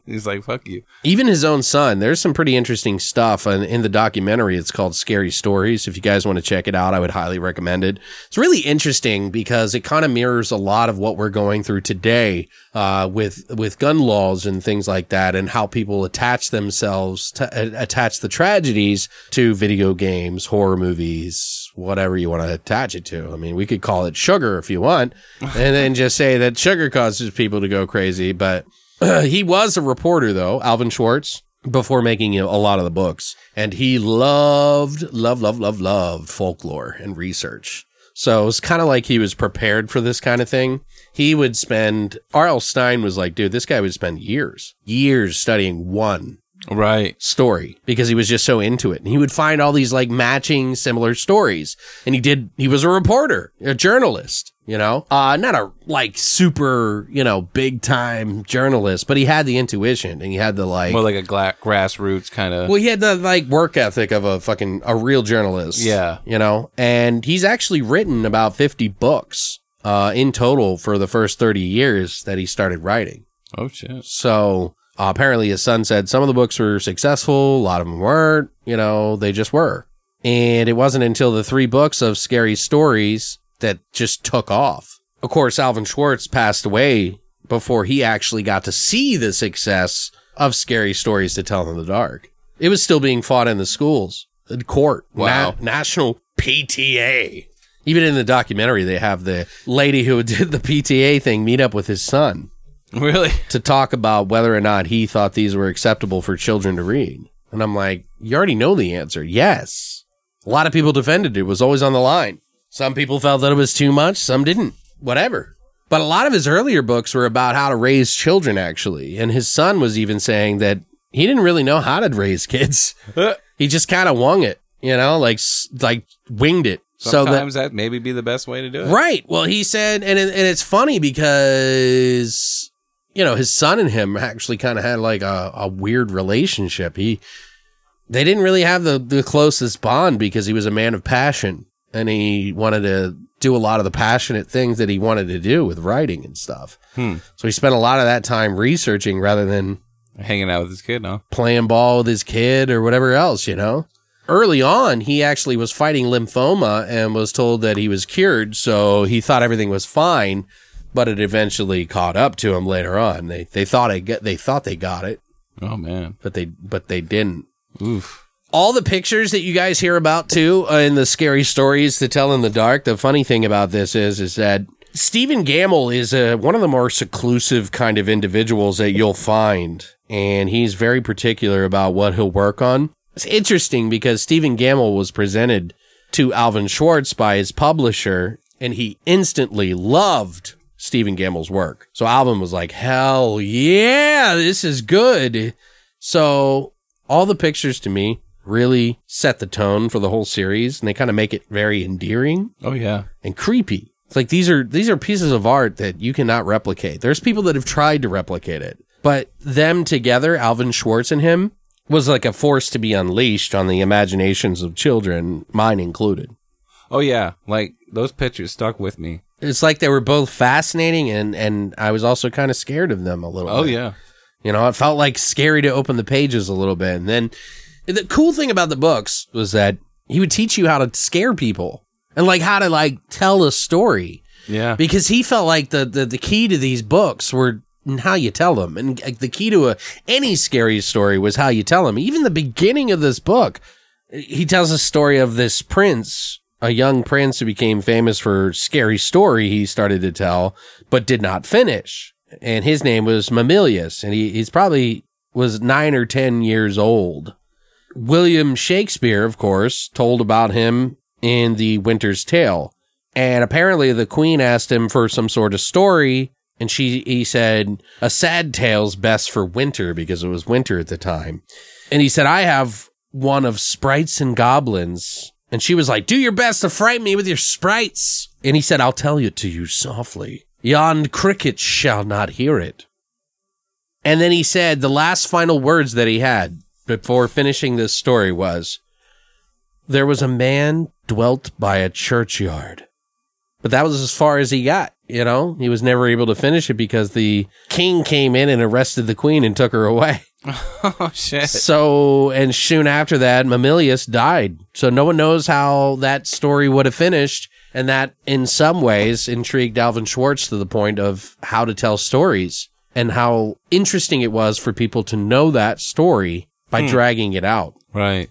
He's like, fuck you. Even his own son, there's some pretty interesting stuff in, in the documentary. It's called Scary Stories. If you guys want to check it out, I would highly recommend it. It's really interesting because it kind of mirrors a lot of what we're going through today uh, with with gun laws and things like that, and how people attach themselves, to, uh, attach the tragedies to video games, horror movies, whatever you want to attach it to. I mean, we could call it sugar if you want, and then just say that sugar causes people to go crazy. But uh, he was a reporter, though, Alvin Schwartz, before making you know, a lot of the books. And he loved, loved, loved, loved, loved folklore and research. So it was kind of like he was prepared for this kind of thing. He would spend, R L Stein was like, dude, this guy would spend years, years studying one Right. story because he was just so into it. And he would find all these like matching similar stories. And he did, he was a reporter, a journalist, you know, uh, not a like super, you know, big time journalist, but he had the intuition and he had the like, more like a gla- grassroots kind of, well, he had the like work ethic of a fucking, a real journalist. Yeah. You know, and he's actually written about fifty books, uh, in total for the first thirty years that he started writing. Oh shit. So. Uh, apparently, his son said some of the books were successful, a lot of them weren't, you know, they just were. And it wasn't until the three books of Scary Stories that just took off. Of course, Alvin Schwartz passed away before he actually got to see the success of Scary Stories to Tell in the Dark. It was still being fought in the schools, in court. Wow. Na- National P T A. Even in the documentary, they have the lady who did the P T A thing meet up with his son. Really? To talk about whether or not he thought these were acceptable for children to read. And I'm like, you already know the answer. Yes. A lot of people defended it. It was always on the line. Some people felt that it was too much. Some didn't. Whatever. But a lot of his earlier books were about how to raise children, actually. And his son was even saying that he didn't really know how to raise kids. He just kind of wung it, you know, like like winged it. Sometimes so that, that maybe be the best way to do it. Right. Well, he said, and it, and it's funny because... You know, his son and him actually kind of had like a, a weird relationship. He, they didn't really have the, the closest bond because he was a man of passion and he wanted to do a lot of the passionate things that he wanted to do with writing and stuff. Hmm. So he spent a lot of that time researching rather than hanging out with his kid, no? Playing ball with his kid or whatever else, you know? Early on, he actually was fighting lymphoma and was told that he was cured. So he thought everything was fine. But it eventually caught up to him later on. They they thought I get, they thought they got it. Oh man! But they but they didn't. Oof! All the pictures that you guys hear about too uh, in the Scary Stories to Tell in the Dark. The funny thing about this is is that Stephen Gammell is a, one of the more seclusive kind of individuals that you'll find, and he's very particular about what he'll work on. It's interesting because Stephen Gammell was presented to Alvin Schwartz by his publisher, and he instantly loved Stephen Gammell's work. So Alvin was like, hell yeah, this is good. So all the pictures to me really set the tone for the whole series, and they kind of make it very endearing. Oh, yeah. And creepy. It's like these are these are pieces of art that you cannot replicate. There's people that have tried to replicate it, but them together, Alvin Schwartz and him, was like a force to be unleashed on the imaginations of children, mine included. Oh, yeah. Like, those pictures stuck with me. It's like they were both fascinating, and, and I was also kind of scared of them a little oh, bit. Oh, yeah. You know, it felt like scary to open the pages a little bit. And then the cool thing about the books was that he would teach you how to scare people and like how to like tell a story. Yeah. Because he felt like the, the, the key to these books were how you tell them. And like, the key to a, any scary story was how you tell them. Even the beginning of this book, he tells a story of this prince, a young prince who became famous for scary story he started to tell, but did not finish. And his name was Mamilius, and he, he's probably was nine or ten years old. William Shakespeare, of course, told about him in The Winter's Tale. And apparently the queen asked him for some sort of story, and she he said, a sad tale's best for winter, because it was winter at the time. And he said, I have one of sprites and goblins. And she was like, do your best to frighten me with your sprites. And he said, I'll tell it to you softly. Yon cricket shall not hear it. And then he said the last final words that he had before finishing this story was, there was a man dwelt by a churchyard. But that was as far as he got, you know? He was never able to finish it because the king came in and arrested the queen and took her away. Oh, shit. So, and soon after that, Mamilius died. So no one knows how that story would have finished. And that, in some ways, intrigued Alvin Schwartz to the point of how to tell stories and how interesting it was for people to know that story by mm. dragging it out. Right.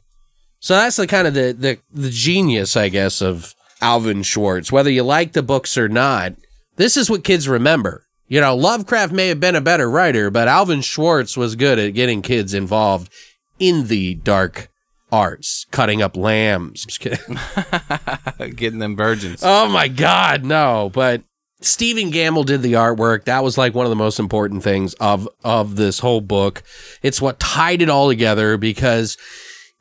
So that's the kind of the, the, the genius, I guess, of Alvin Schwartz. Whether you like the books or not, this is what kids remember. You know, Lovecraft may have been a better writer, but Alvin Schwartz was good at getting kids involved in the dark arts, cutting up lambs. Just kidding. Getting them virgins. Oh my God, no. But Stephen Gammell did the artwork. That was like one of the most important things of, of this whole book. It's what tied it all together, because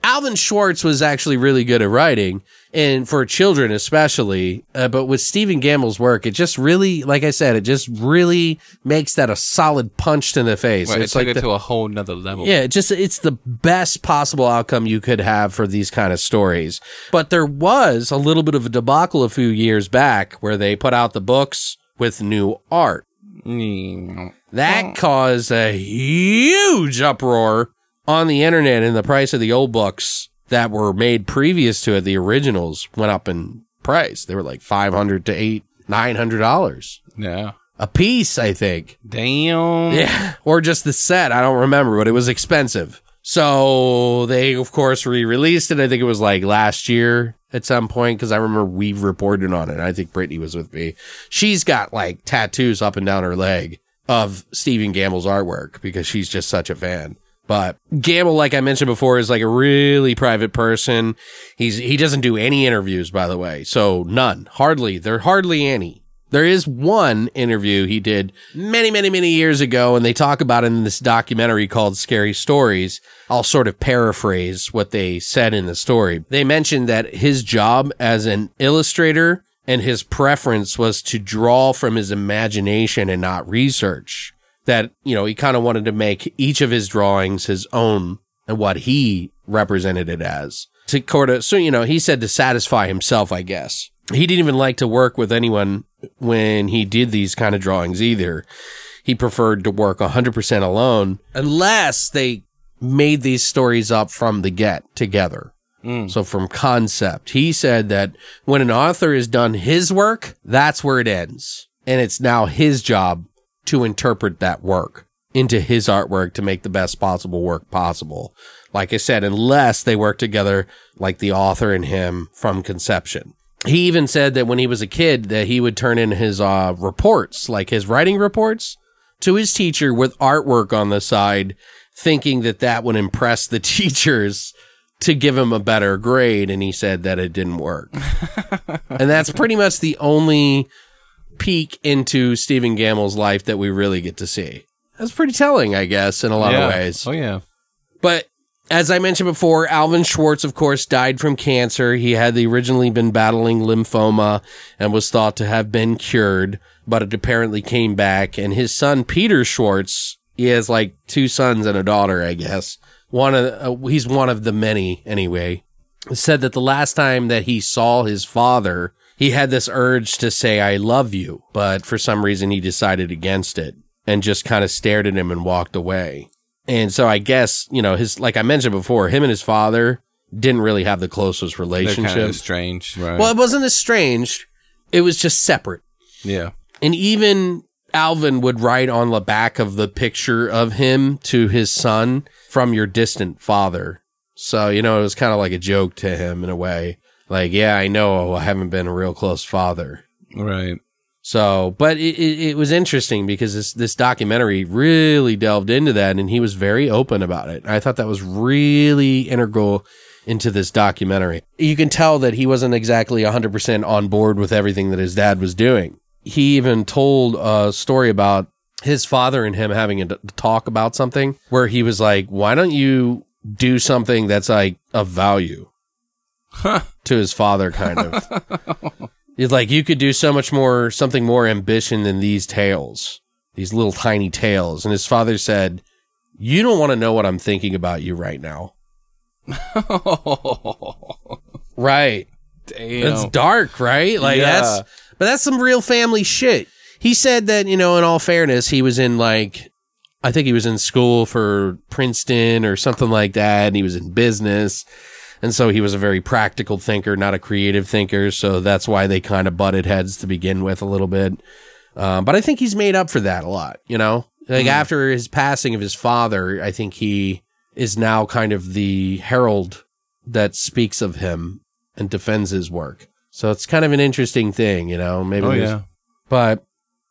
Alvin Schwartz was actually really good at writing, and for children especially. Uh, but with Stephen Gammell's work, it just really, like I said, it just really makes that a solid punch to the face. Right, it's it like it to a whole nother level. Yeah, it just it's the best possible outcome you could have for these kind of stories. But there was a little bit of a debacle a few years back where they put out the books with new art. Mm. That caused a huge uproar on the internet, and the price of the old books that were made previous to it, the originals, went up in price. They were like five hundred to eight, nine hundred dollars. Yeah. A piece, I think. Damn. Yeah. Or just the set. I don't remember, but it was expensive. So they, of course, re-released it. I think it was like last year at some point, because I remember we reported on it. I think Brittany was with me. She's got like tattoos up and down her leg of Stephen Gammell's artwork because she's just such a fan. But Gammell, like I mentioned before, is like a really private person. He's he doesn't do any interviews, by the way. So none. Hardly. There hardly any. There is one interview he did many, many, many years ago, and they talk about it in this documentary called Scary Stories. I'll sort of paraphrase what they said in the story. They mentioned that his job as an illustrator and his preference was to draw from his imagination and not research. That, you know, he kind of wanted to make each of his drawings his own and what he represented it as. To Corda, so, you know, he said to satisfy himself, I guess. He didn't even like to work with anyone when he did these kind of drawings either. He preferred to work one hundred percent alone unless they made these stories up from the get together. Mm. So from concept. He said that when an author has done his work, that's where it ends. And it's now his job to interpret that work into his artwork to make the best possible work possible. Like I said, unless they work together, like the author and him, from conception. He even said that when he was a kid that he would turn in his uh, reports, like his writing reports, to his teacher with artwork on the side, thinking that that would impress the teachers to give him a better grade, and he said that it didn't work. And that's pretty much the only peek into Stephen Gammell's life that we really get to see. That's pretty telling, I guess, in a lot yeah. of ways. Oh, yeah. But as I mentioned before, Alvin Schwartz, of course, died from cancer. He had originally been battling lymphoma and was thought to have been cured, but it apparently came back. And his son, Peter Schwartz, he has like two sons and a daughter, I guess. One of uh, he's one of the many, anyway. Said that the last time that he saw his father, he had this urge to say, "I love you," but for some reason he decided against it and just kind of stared at him and walked away. And so I guess, you know, his, like I mentioned before, him and his father didn't really have the closest relationship. They're kind of estranged, right? Well, it wasn't estranged. It was just separate. Yeah. And even Alvin would write on the back of the picture of him to his son, "From your distant father." So, you know, it was kind of like a joke to him in a way. Like, yeah, I know I haven't been a real close father. Right. So, but it, it, it was interesting because this, this documentary really delved into that, and he was very open about it. I thought that was really integral into this documentary. You can tell that he wasn't exactly one hundred percent on board with everything that his dad was doing. He even told a story about his father and him having a talk about something where he was like, "Why don't you do something that's like of value?" Huh. To his father, kind of. It's like, you could do so much more, something more ambition than these tales, these little tiny tales. And his father said, "You don't want to know what I'm thinking about you right now." Right. Damn. That's dark, right? Like, yeah. that's, but that's some real family shit. He said that, you know, in all fairness, he was in like, I think he was in school for Princeton or something like that. And he was in business. And so he was a very practical thinker, not a creative thinker. So that's why they kind of butted heads to begin with a little bit. Um, but I think he's made up for that a lot, you know? Like, mm. after his passing of his father, I think he is now kind of the herald that speaks of him and defends his work. So it's kind of an interesting thing, you know? Maybe. Oh, yeah. But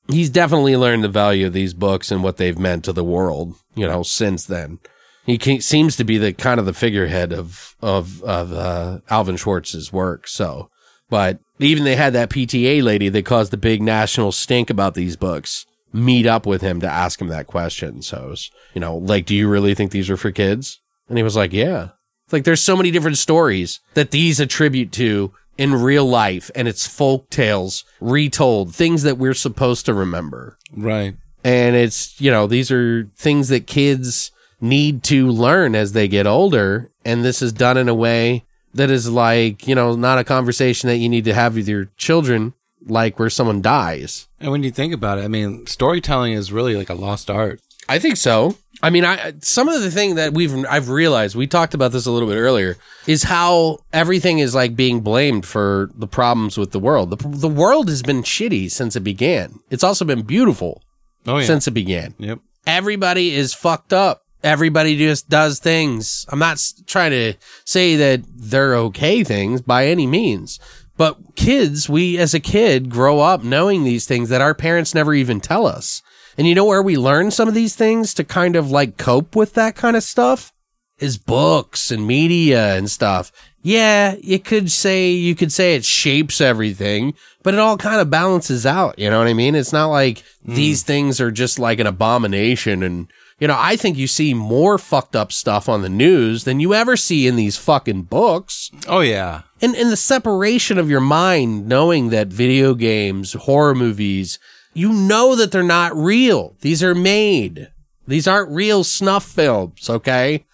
he's definitely learned the value of these books and what they've meant to the world, you know, since then. He can, seems to be the kind of the figurehead of of of uh, Alvin Schwartz's work. So, but even they had that P T A lady that caused the big national stink about these books meet up with him to ask him that question. So, it was, you know, like, do you really think these are for kids? And he was like, yeah. It's like, there's so many different stories that these attribute to in real life, and it's folk tales retold, things that we're supposed to remember. Right. And it's, you know, these are things that kids need to learn as they get older, and this is done in a way that is like, you know, not a conversation that you need to have with your children, like where someone dies. And when you think about it, I mean, storytelling is really like a lost art. I think so. I mean, I some of the thing that we've I've realized, we talked about this a little bit earlier, is how everything is like being blamed for the problems with the world. The, the world has been shitty since it began. It's also been beautiful oh, yeah. since it began. Yep. Everybody is fucked up. Everybody just does things. I'm not trying to say that they're okay things by any means, but kids, we as a kid grow up knowing these things that our parents never even tell us. And you know where we learn some of these things to kind of like cope with that kind of stuff is books and media and stuff. Yeah, you could say, you could say it shapes everything, but it all kind of balances out. You know what I mean? It's not like mm. these things are just like an abomination. And you know, I think you see more fucked up stuff on the news than you ever see in these fucking books. Oh, yeah. And and the separation of your mind, knowing that video games, horror movies, you know that they're not real. These are made. These aren't real snuff films, okay?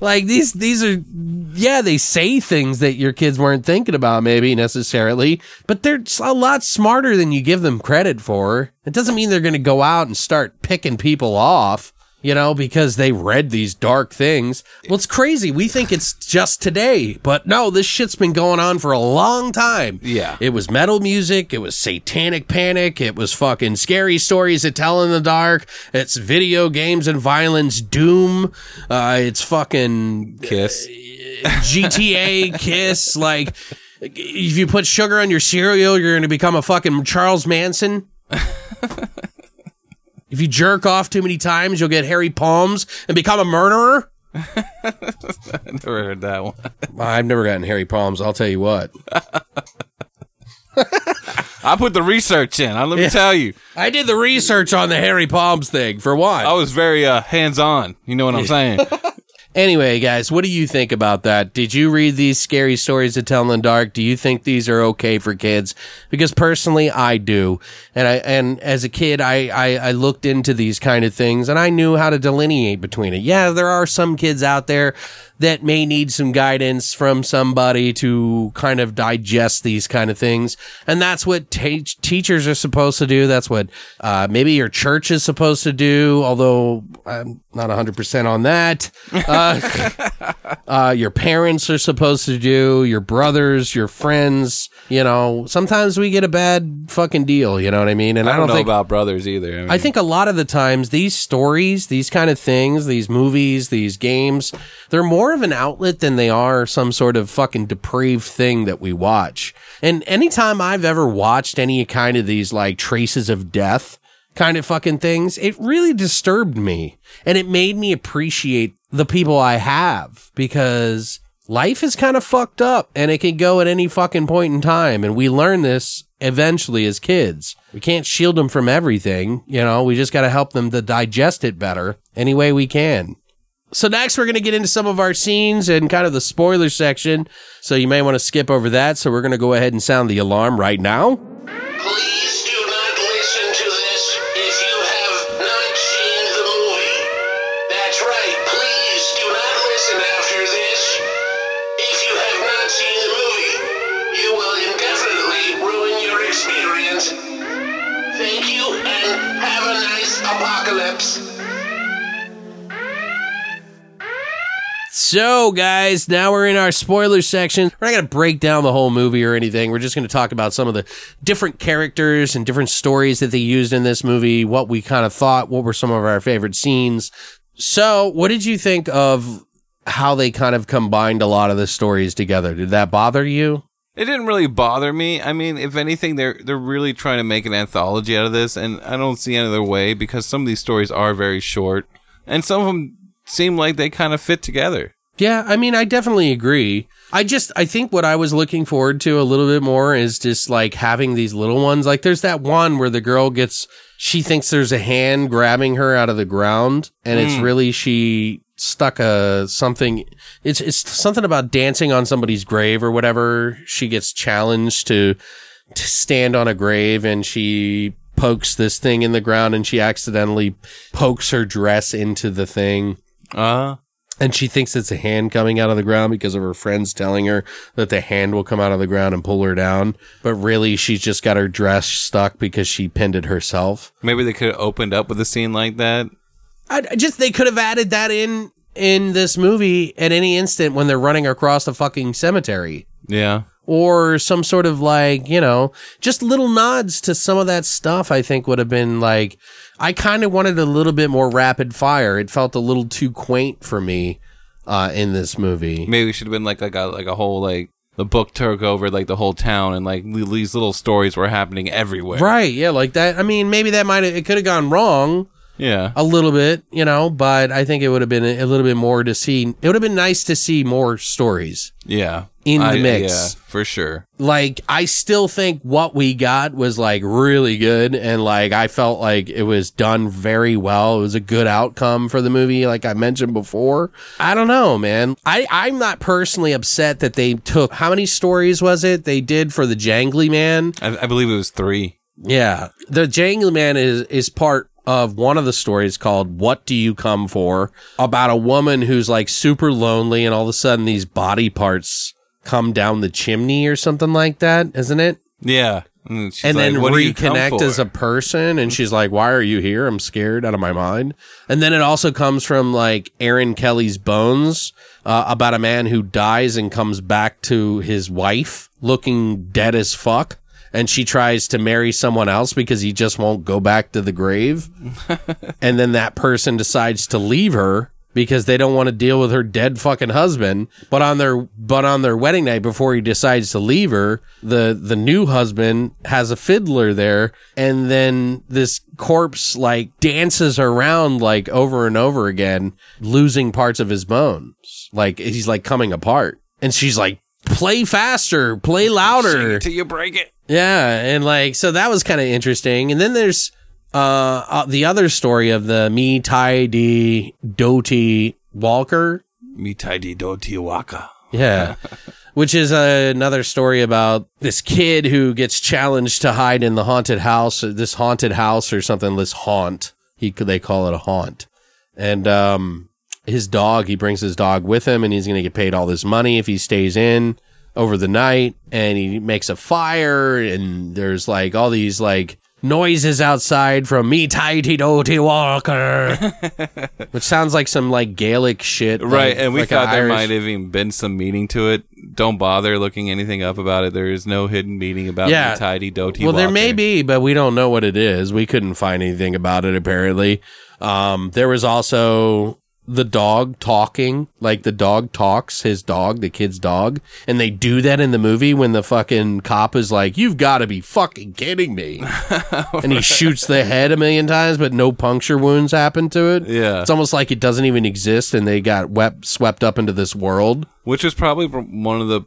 Like, these, these are, yeah, they say things that your kids weren't thinking about, maybe, necessarily, but they're a lot smarter than you give them credit for. It doesn't mean they're going to go out and start picking people off, you know, because they read these dark things. Well, it's crazy. We think it's just today, but no, this shit's been going on for a long time. Yeah. It was metal music. It was satanic panic. It was fucking scary stories that tell in the dark. It's video games and violence, doom. Uh, it's fucking Kiss. Uh, G T A, Kiss. Like, if you put sugar on your cereal, you're going to become a fucking Charles Manson. If you jerk off too many times, you'll get hairy palms and become a murderer. I never heard that one. I've never gotten hairy palms, I'll tell you what. I put the research in. I let me yeah. tell you. I did the research on the hairy palms thing, for one. I was very uh, hands-on. You know what I'm saying? Anyway, guys, what do you think about that? Did you read these scary stories to tell in the dark? Do you think these are okay for kids? Because personally, I do. And I and as a kid, I, I, I looked into these kind of things, and I knew how to delineate between it. Yeah, there are some kids out there that may need some guidance from somebody to kind of digest these kind of things. And that's what te- teachers are supposed to do. That's what uh maybe your church is supposed to do, although I'm not one hundred percent on that. Uh, uh your parents are supposed to do, your brothers, your friends. You know, sometimes we get a bad fucking deal, you know what I mean? And I don't, I don't know think, about brothers either. I mean, I think a lot of the times these stories, these kind of things, these movies, these games, they're more of an outlet than they are some sort of fucking depraved thing that we watch. And anytime I've ever watched any kind of these like traces of death kind of fucking things, it really disturbed me. And it made me appreciate the people I have, because life is kind of fucked up and it can go at any fucking point in time. And we learn this eventually as kids. We can't shield them from everything. You know, we just got to help them to digest it better any way we can. So next, we're going to get into some of our scenes and kind of the spoiler section, so you may want to skip over that. So we're going to go ahead and sound the alarm right now. Please do not listen to this if you have not seen the movie. That's right. Please do not listen after this. If you have not seen the movie, you will indefinitely ruin your experience. Thank you, and have a nice apocalypse. So, guys, now we're in our spoiler section. We're not going to break down the whole movie or anything. We're just going to talk about some of the different characters and different stories that they used in this movie, what we kind of thought, what were some of our favorite scenes. So, what did you think of how they kind of combined a lot of the stories together? Did that bother you? It didn't really bother me. I mean, if anything, they're they're really trying to make an anthology out of this, and I don't see any other way, because some of these stories are very short, and some of them seem like they kind of fit together. Yeah, I mean, I definitely agree. I just, I think what I was looking forward to a little bit more is just like having these little ones. Like there's that one where the girl gets, she thinks there's a hand grabbing her out of the ground, and mm. it's really, she stuck a something, it's it's something about dancing on somebody's grave or whatever. She gets challenged to, to stand on a grave, and she pokes this thing in the ground, and she accidentally pokes her dress into the thing. Uh, and she thinks it's a hand coming out of the ground because of her friends telling her that the hand will come out of the ground and pull her down. But really, she's just got her dress stuck because she pinned it herself. Maybe they could have opened up with a scene like that. I, I just, they could have added that in in this movie at any instant when they're running across the fucking cemetery. Yeah. Or some sort of like, you know, just little nods to some of that stuff, I think would have been like, I kind of wanted a little bit more rapid fire. It felt a little too quaint for me uh, in this movie. Maybe it should have been like, like, a, like a whole, like, the book took over, like, the whole town, and, like, these little stories were happening everywhere. Right, yeah, like that. I mean, maybe that might have, it could have gone wrong. Yeah. A little bit, you know, but I think it would have been a little bit more to see. It would have been nice to see more stories. Yeah. In the I, mix. Yeah, for sure. Like, I still think what we got was, like, really good. And, like, I felt like it was done very well. It was a good outcome for the movie, like I mentioned before. I don't know, man. I, I'm not personally upset that they took, how many stories was it they did for the Jangly Man? I, I believe it was three. Yeah. The Jangly Man is, is part of one of the stories called What Do You Come For? About a woman who's like super lonely, and all of a sudden these body parts come down the chimney or something like that, isn't it? Yeah. And, and like, then reconnect as a person, and she's like, why are you here? I'm scared out of my mind. And then it also comes from like Aaron Kelly's Bones, uh, about a man who dies and comes back to his wife looking dead as fuck. And she tries to marry someone else because he just won't go back to the grave. And then that person decides to leave her because they don't want to deal with her dead fucking husband. But on their but on their wedding night, before he decides to leave her, the the new husband has a fiddler there, and then this corpse like dances around like over and over again, losing parts of his bones. Like he's like coming apart, and she's like, "Play faster, play louder, until you break it." Yeah, and like so that was kind of interesting. And then there's uh, uh the other story of the Me Tai D Doti Walker. Me Tai D Doti Waka. Yeah. Which is uh, another story about this kid who gets challenged to hide in the haunted house, this haunted house or something, this haunt. He they call it a haunt. And um his dog, he brings his dog with him, and he's going to get paid all this money if he stays in over the night, and he makes a fire, and there's like all these like noises outside from me tighty doty walker, which sounds like some like Gaelic shit. Right, like, and we like thought there Irish... might have even been some meaning to it. Don't bother looking anything up about it. There is no hidden meaning about yeah. me tighty doty well, walker. Well, there may be, but we don't know what it is. We couldn't find anything about it, apparently. Um, there was also... the dog talking, like the dog talks, his dog, the kid's dog. And they do that in the movie when the fucking cop is like, "You've got to be fucking kidding me." And he shoots the head a million times, but no puncture wounds happen to it. Yeah. It's almost like it doesn't even exist and they got wept, swept up into this world. Which is probably one of the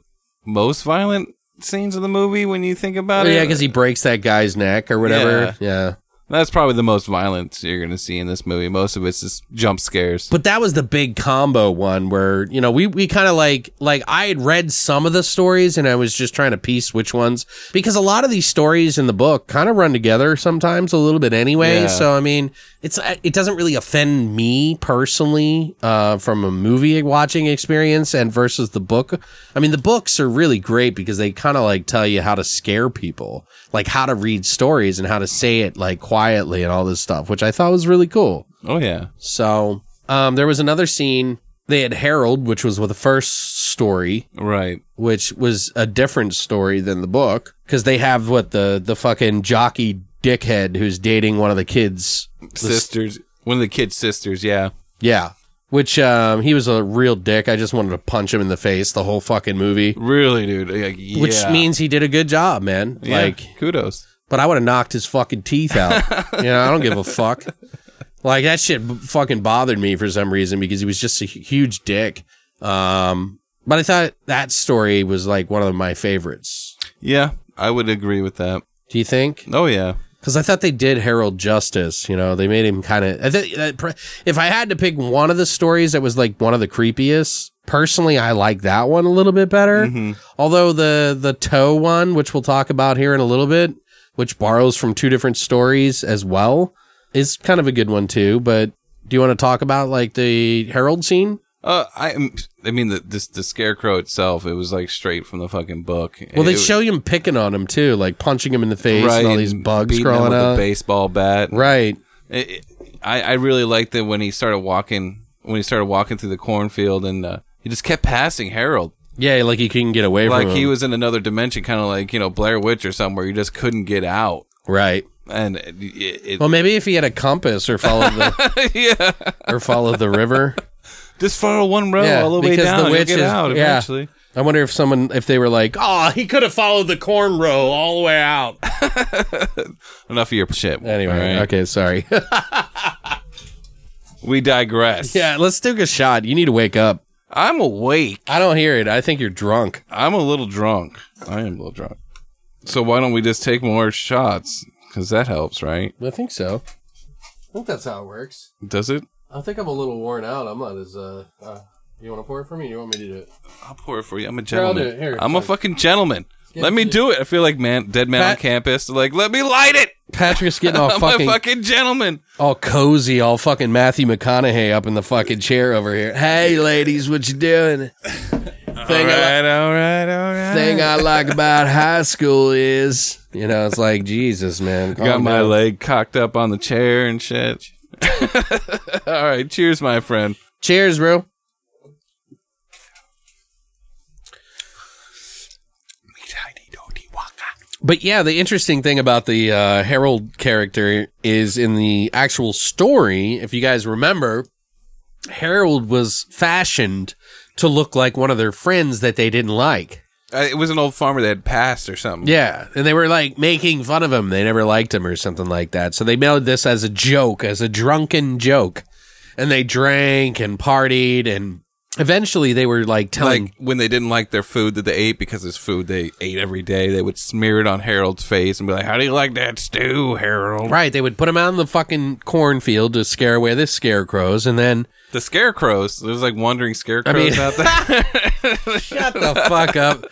most violent scenes of the movie when you think about yeah, it. Yeah, because he breaks that guy's neck or whatever. Yeah. yeah. That's probably the most violence you're going to see in this movie. Most of it's just jump scares. But that was the big combo one where, you know, we, we kind of like, like I had read some of the stories and I was just trying to piece which ones, because a lot of these stories in the book kind of run together sometimes a little bit anyway. Yeah. So, I mean, it's, it doesn't really offend me personally, uh, from a movie watching experience and versus the book. I mean, the books are really great because they kind of like tell you how to scare people, like how to read stories and how to say it like quietly. Quietly and all this stuff, which I thought was really cool. Oh yeah. So um, there was another scene. They had Harold, which was with the first story, right? Which was a different story than the book because they have what the the fucking jockey dickhead who's dating one of the kids' sisters, the, one of the kids' sisters. Yeah, yeah. Which um, he was a real dick. I just wanted to punch him in the face the whole fucking movie. Really, dude. Like, yeah. Which means he did a good job, man. Yeah, like kudos. But I would have knocked his fucking teeth out. You know, I don't give a fuck. Like, that shit fucking bothered me for some reason because he was just a huge dick. Um, but I thought that story was, like, one of my favorites. Yeah, I would agree with that. Do you think? Oh, yeah. Because I thought they did Harold justice. You know, they made him kind of... If I had to pick one of the stories that was, like, one of the creepiest... Personally, I like that one a little bit better. Mm-hmm. Although the, the toe one, which we'll talk about here in a little bit... which borrows from two different stories as well, is kind of a good one too. But do you want to talk about like the Harold scene? Uh, I, I mean, the this, the scarecrow itself, it was like straight from the fucking book. Well, they it, show him picking on him too, like punching him in the face right, and all these bugs crawling out. With a baseball bat. Right. It, it, I, I really liked it when he started walking, when he started walking through the cornfield and uh, he just kept passing Harold. Yeah, like he couldn't get away like from it. Like he was in another dimension, kind of like, you know, Blair Witch or somewhere. You just couldn't get out. Right. And it, it, well, maybe if he had a compass or followed the yeah. or followed the river. Just follow one row yeah, all the way down and get is, out eventually. Yeah. I wonder if someone, if they were like, oh, he could have followed the corn row all the way out. Enough of your shit. Anyway, right. Okay, sorry. We digress. Yeah, let's take a shot. You need to wake up. I'm awake. I don't hear it. I think you're drunk. I'm a little drunk. I am a little drunk. So why don't we just take more shots? Because that helps, right? I think so. I think that's how it works. Does it? I think I'm a little worn out. I'm not as... Uh, uh, you want to pour it for me or you want me to do it? I'll pour it for you. I'm a gentleman. Here, I'll do it. Here, I'm a fucking gentleman. Let me do it. I feel like man, dead man Pat- on campus. Like, let me light it. Patrick's getting all fucking... I'm a fucking gentleman. All cozy, all fucking Matthew McConaughey up in the fucking chair over here. Hey, ladies, what you doing? Thing all right, I li- all right, all right. Thing I like about high school is, you know, it's like, Jesus, man. Got my down. Leg cocked up on the chair and shit. All right, cheers, my friend. Cheers, bro. But yeah, the interesting thing about the uh, Harold character is in the actual story, if you guys remember, Harold was fashioned to look like one of their friends that they didn't like. Uh, it was an old farmer that had passed or something. Yeah, and they were like making fun of him. They never liked him or something like that. So they made this as a joke, as a drunken joke. And they drank and partied, and eventually they were like telling... Like when they didn't like their food that they ate, because it's food they ate every day, they would smear it on Harold's face and be like, how do you like that stew, Harold? Right, they would put him out in the fucking cornfield to scare away the scarecrows, and then... The scarecrows? There's like wandering scarecrows I mean, out there? Shut the fuck up.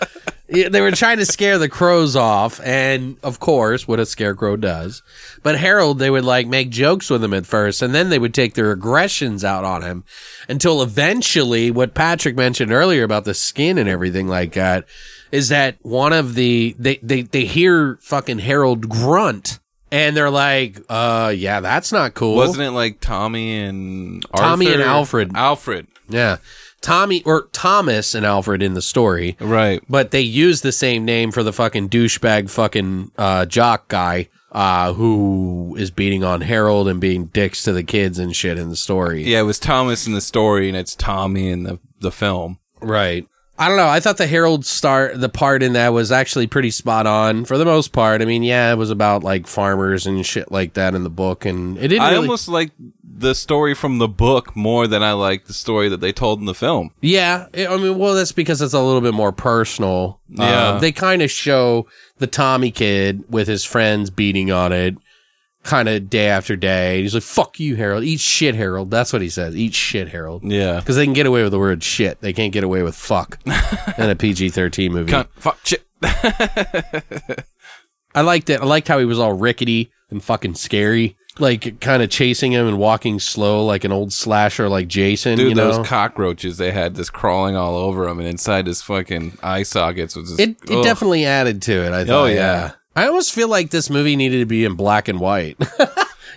They were trying to scare the crows off, and of course, what a scarecrow does. But Harold, they would like make jokes with him at first, and then they would take their aggressions out on him until eventually what Patrick mentioned earlier about the skin and everything like that is that one of the, they, they, they hear fucking Harold grunt. And they're like, uh, yeah, that's not cool. Wasn't it like Tommy and Arthur? Tommy and Alfred. Alfred. Yeah. Tommy or Thomas and Alfred in the story. Right. But they use the same name for the fucking douchebag fucking uh, jock guy uh, who is beating on Harold and being dicks to the kids and shit in the story. Yeah, it was Thomas in the story and it's Tommy in the, the film. Right. I don't know. I thought the Harold start, the part in that was actually pretty spot on for the most part. I mean, yeah, it was about like farmers and shit like that in the book, and it didn't. I really... almost liked the story from the book more than I liked the story that they told in the film. Yeah, it, I mean, well, that's because it's a little bit more personal. Yeah, um, they kind of show the Tommy kid with his friends beating on it, kind of day after day. He's like, fuck you, Harold. Eat shit, Harold. That's what he says. Eat shit, Harold. Yeah. Because they can get away with the word shit. They can't get away with fuck in a P G thirteen movie. Cunt, fuck, shit. I liked it. I liked how he was all rickety and fucking scary. Like, kind of chasing him and walking slow like an old slasher like Jason. Dude, you know? Those cockroaches they had just crawling all over him and inside his fucking eye sockets. Was just, it it definitely added to it, I thought. Oh, yeah. yeah. I almost feel like this movie needed to be in black and white.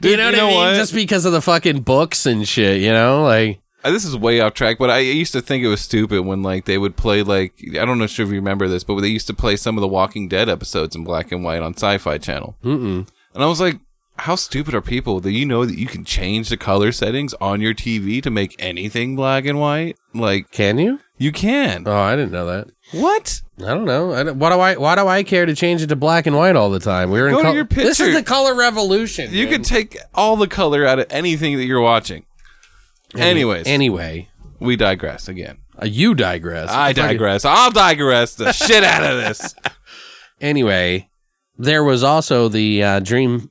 Dude, you know what you know I mean? What? Just because of the fucking books and shit, you know? Like this is way off track, but I used to think it was stupid when like they would play like I don't know if you remember this, but they used to play some of the Walking Dead episodes in black and white on Sci-Fi Channel. Mm-mm. And I was like, how stupid are people that you know that you can change the color settings on your T V to make anything black and white? Like, can you? You can. Oh, I didn't know that. What? I don't know. I don't, why do I? Why do I care to change it to black and white all the time? We're in Go col- to your picture. This is the color revolution. You can take all the color out of anything that you're watching. Any, Anyways, anyway, we digress again. Uh, you digress. I it's digress. Like a- I'll digress the shit out of this. Anyway, there was also the uh, dream.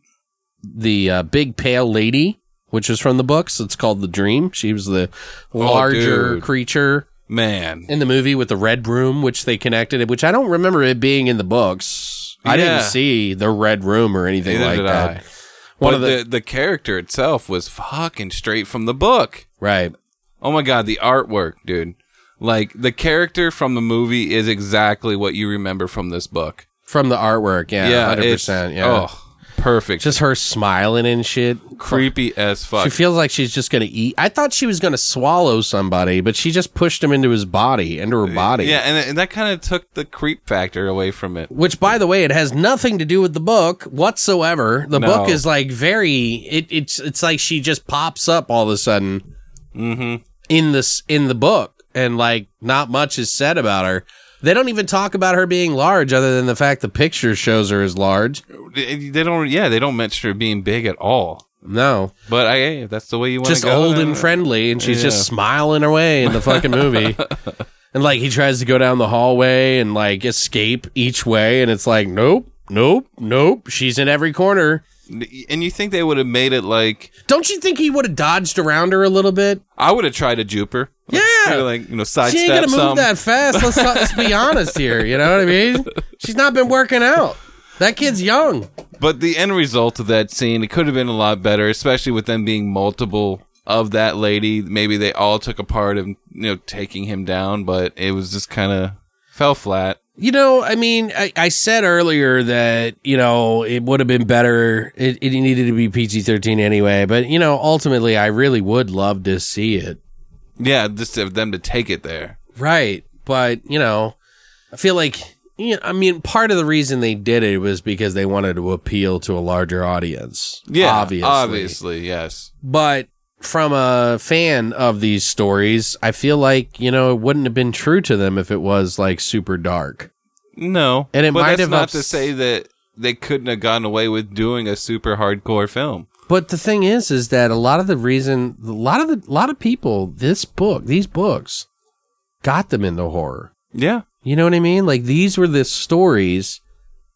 The uh, big pale lady, which is from the books. It's called The Dream. She was the larger oh, creature man in the movie with the red room, which they connected it, which I don't remember it being in the books. Yeah. I didn't see the red room or anything Neither like that. I. One but of the-, the the character itself was fucking straight from the book. Right. Oh my God, the artwork, dude. Like the character from the movie is exactly what you remember from this book. From the artwork, yeah. Yeah. one hundred percent. Yeah. Oh. Perfect. Just her smiling and shit. Creepy as fuck. She feels like she's just going to eat. I thought she was going to swallow somebody, but she just pushed him into his body, into her body. Yeah, and, and that kind of took the creep factor away from it. Which, by the way, it has nothing to do with the book whatsoever. The no. book is like very, it, it's it's like she just pops up all of a sudden mm-hmm. in, this, in the book, and like not much is said about her. They don't even talk about her being large other than the fact the picture shows her as large. They don't, yeah, they don't mention her being big at all. No. But I, hey, if that's the way you want to go. Just old and friendly, and she's yeah. just smiling her way in the fucking movie. And like he tries to go down the hallway and like escape each way, and it's like, nope, nope, nope. She's in every corner. And you think they would have made it like... Don't you think he would have dodged around her a little bit? I would have tried to jupe her. Like, yeah. Like, you know, sidestep she ain't going to move that fast. Let's, not, let's be honest here. You know what I mean? She's not been working out. That kid's young. But the end result of that scene, it could have been a lot better, especially with them being multiple of that lady. Maybe they all took a part of, you know, taking him down, but it was just kind of fell flat. You know, I mean, I, I said earlier that, you know, it would have been better. It, it needed to be P G thirteen anyway. But, you know, ultimately, I really would love to see it. Yeah, just for them to take it there. Right. But, you know, I feel like, you know, I mean, part of the reason they did it was because they wanted to appeal to a larger audience. Yeah, obviously. Obviously, yes. But from a fan of these stories, I feel like, you know, it wouldn't have been true to them if it was like super dark. No, and it but might that's have not ups- to say that they couldn't have gotten away with doing a super hardcore film. But the thing is, is that a lot of the reason, a lot of the, a lot of people, this book, these books, got them into horror. Yeah, you know what I mean. Like these were the stories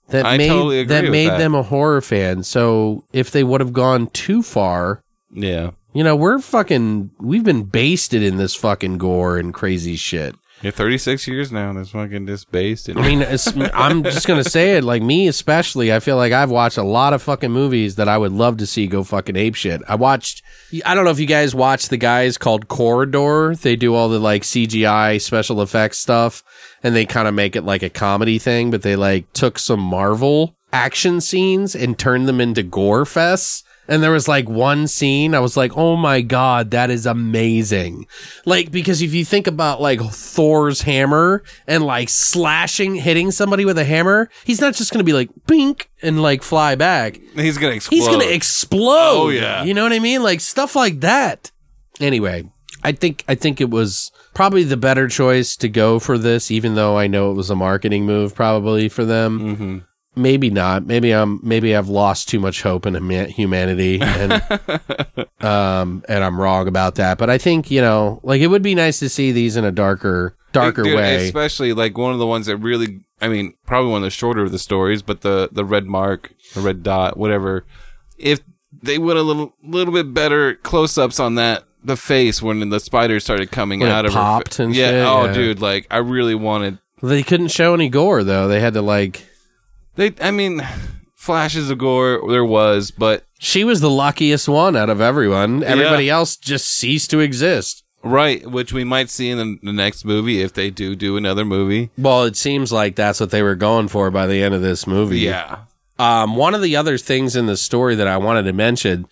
that I made totally agree that with made that. them a horror fan. So if they would have gone too far, yeah. You know, we're fucking, we've been basted in this fucking gore and crazy shit. Yeah, thirty-six years now, and it's fucking just based in. I mean, it's, I'm just going to say it, like me especially, I feel like I've watched a lot of fucking movies that I would love to see go fucking apeshit. I watched, I don't know if you guys watch the guys called Corridor. They do all the like C G I special effects stuff, and they kind of make it like a comedy thing, but they like took some Marvel action scenes and turned them into gore fests. And there was like one scene, I was like, oh my God, that is amazing. Like, because if you think about like Thor's hammer and like slashing, hitting somebody with a hammer, he's not just going to be like, bink, and like fly back. He's going to explode. He's going to explode. Oh, yeah. You know what I mean? Like stuff like that. Anyway, I think, I think it was probably the better choice to go for this, even though I know it was a marketing move probably for them. Mm-hmm. Maybe not. Maybe I'm. Maybe I've lost too much hope in humanity, and um, and I'm wrong about that. But I think, you know, like it would be nice to see these in a darker, darker Dude, way. Especially like one of the ones that really, I mean, probably one of the shorter of the stories, but the the red mark, the red dot, whatever. If they would a little little bit better close ups on that. The face when the spider started coming when out it of popped her. And yeah. Shit, oh, yeah. Dude. Like I really wanted. They couldn't show any gore though. They had to like. They, I mean, flashes of gore there was, but she was the luckiest one out of everyone. Everybody yeah. else just ceased to exist, right? Which we might see in the, the next movie if they do do another movie. Well, it seems like that's what they were going for by the end of this movie. Yeah. Um, one of the other things in the story that I wanted to mention,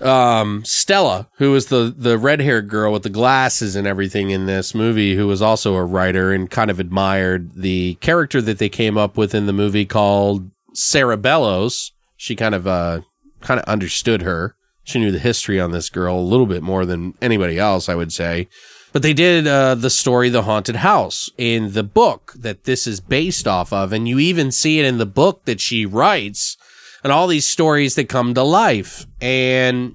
um, Stella, who was the the red haired girl with the glasses and everything in this movie, who was also a writer and kind of admired the character that they came up with in the movie called Cerebellos. She kind of uh kind of understood her. She knew the history on this girl a little bit more than anybody else, I would say. But they did uh, the story The Haunted House in the book that this is based off of, and you even see it in the book that she writes. And all these stories that come to life. And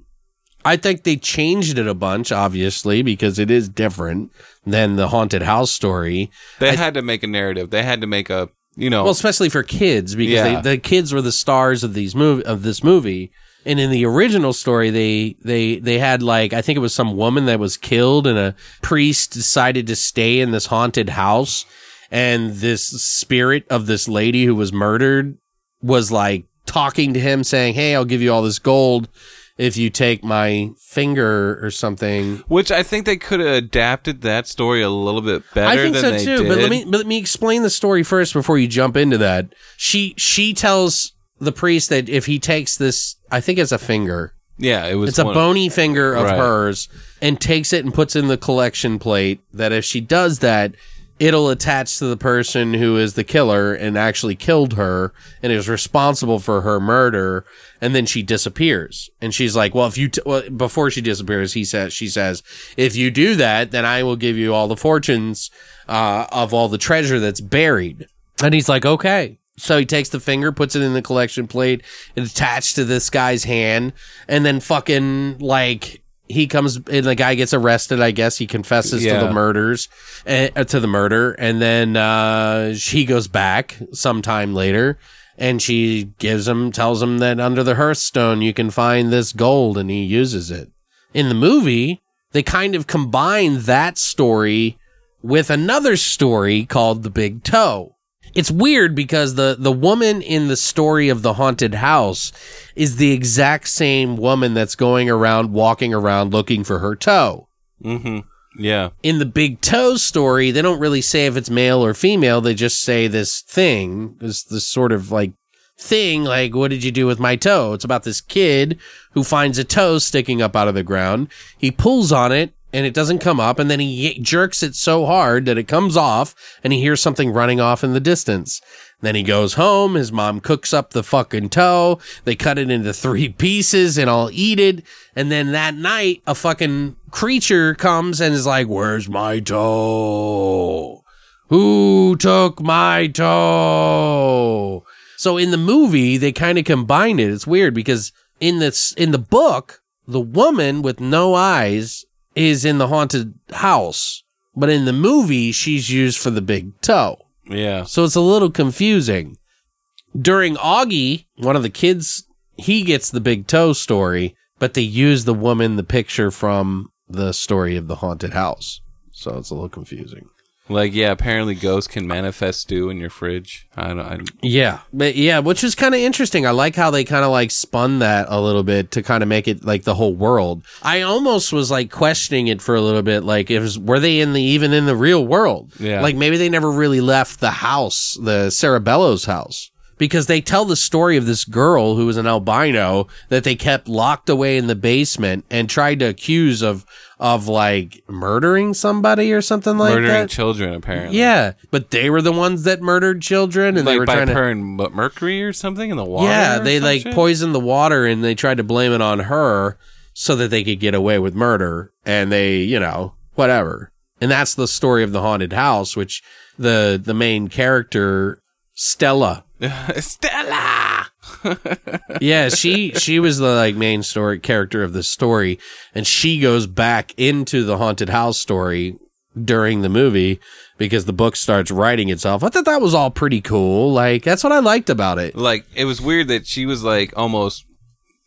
I think they changed it a bunch, obviously, because it is different than the haunted house story. They I, had to make a narrative. They had to make a, you know. Well, especially for kids, because yeah. they, the kids were the stars of these mov- of this movie. And in the original story, they, they, they had like, I think it was some woman that was killed and a priest decided to stay in this haunted house. And this spirit of this lady who was murdered was like, talking to him saying, hey, I'll give you all this gold if you take my finger or something. Which I think they could have adapted that story a little bit better I think than so they too, did. But let me but let me explain the story first before you jump into that. She she tells the priest that if he takes this, I think it's a finger. Yeah, it was It's a bony of, finger of right. hers and takes it and puts it in the collection plate that if she does that, it'll attach to the person who is the killer and actually killed her and is responsible for her murder. And then she disappears. And she's like, well, if you, t- well, before she disappears, he says, she says, if you do that, then I will give you all the fortunes, uh, of all the treasure that's buried. And he's like, okay. So he takes the finger, puts it in the collection plate, it's attached to this guy's hand. And then fucking like, he comes and the guy gets arrested. I guess he confesses yeah. to the murders, uh, to the murder, and then uh, she goes back sometime later, and she gives him, tells him that under the hearthstone you can find this gold, and he uses it. In the movie, they kind of combine that story with another story called The Big Toe. It's weird because the, the woman in the story of the haunted house is the exact same woman that's going around, walking around, looking for her toe. Mm-hmm. Yeah. In the Big Toe story, they don't really say if it's male or female. They just say this thing, this, this sort of like thing, like, what did you do with my toe? It's about this kid who finds a toe sticking up out of the ground. He pulls on it. And it doesn't come up, and then he jerks it so hard that it comes off, and he hears something running off in the distance. Then he goes home. His mom cooks up the fucking toe. They cut it into three pieces and all eat it. And then that night, a fucking creature comes and is like, where's my toe? Who took my toe? So in the movie, they kind of combined it. It's weird because in this, in the book, the woman with no eyes is in the haunted house. But in the movie, she's used for the big toe. Yeah. So it's a little confusing. During Augie, one of the kids, he gets the big toe story, but they use the woman, the picture from the story of the haunted house. So it's a little confusing. Like, yeah, apparently ghosts can manifest stew in your fridge. I don't, I don't. Yeah, but yeah, which is kind of interesting. I like how they kind of like spun that a little bit to kind of make it like the whole world. I almost was like questioning it for a little bit. Like, it was, were they in the even in the real world? Yeah. Like maybe they never really left the house, the Cerebello's house, because they tell the story of this girl who was an albino that they kept locked away in the basement and tried to accuse of. Of like murdering somebody or something like murdering that. Murdering children, apparently. Yeah, but they were the ones that murdered children, and like they were by trying to pouring mercury or something in the water. Yeah, they like shit? poisoned the water, and they tried to blame it on her so that they could get away with murder. And they, you know, whatever. And that's the story of the haunted house, which the the main character Stella. Stella. yeah, she she was the like main story character of this story, and she goes back into the haunted house story during the movie because the book starts writing itself. I thought that was all pretty cool. Like that's what I liked about it. Like it was weird that she was like almost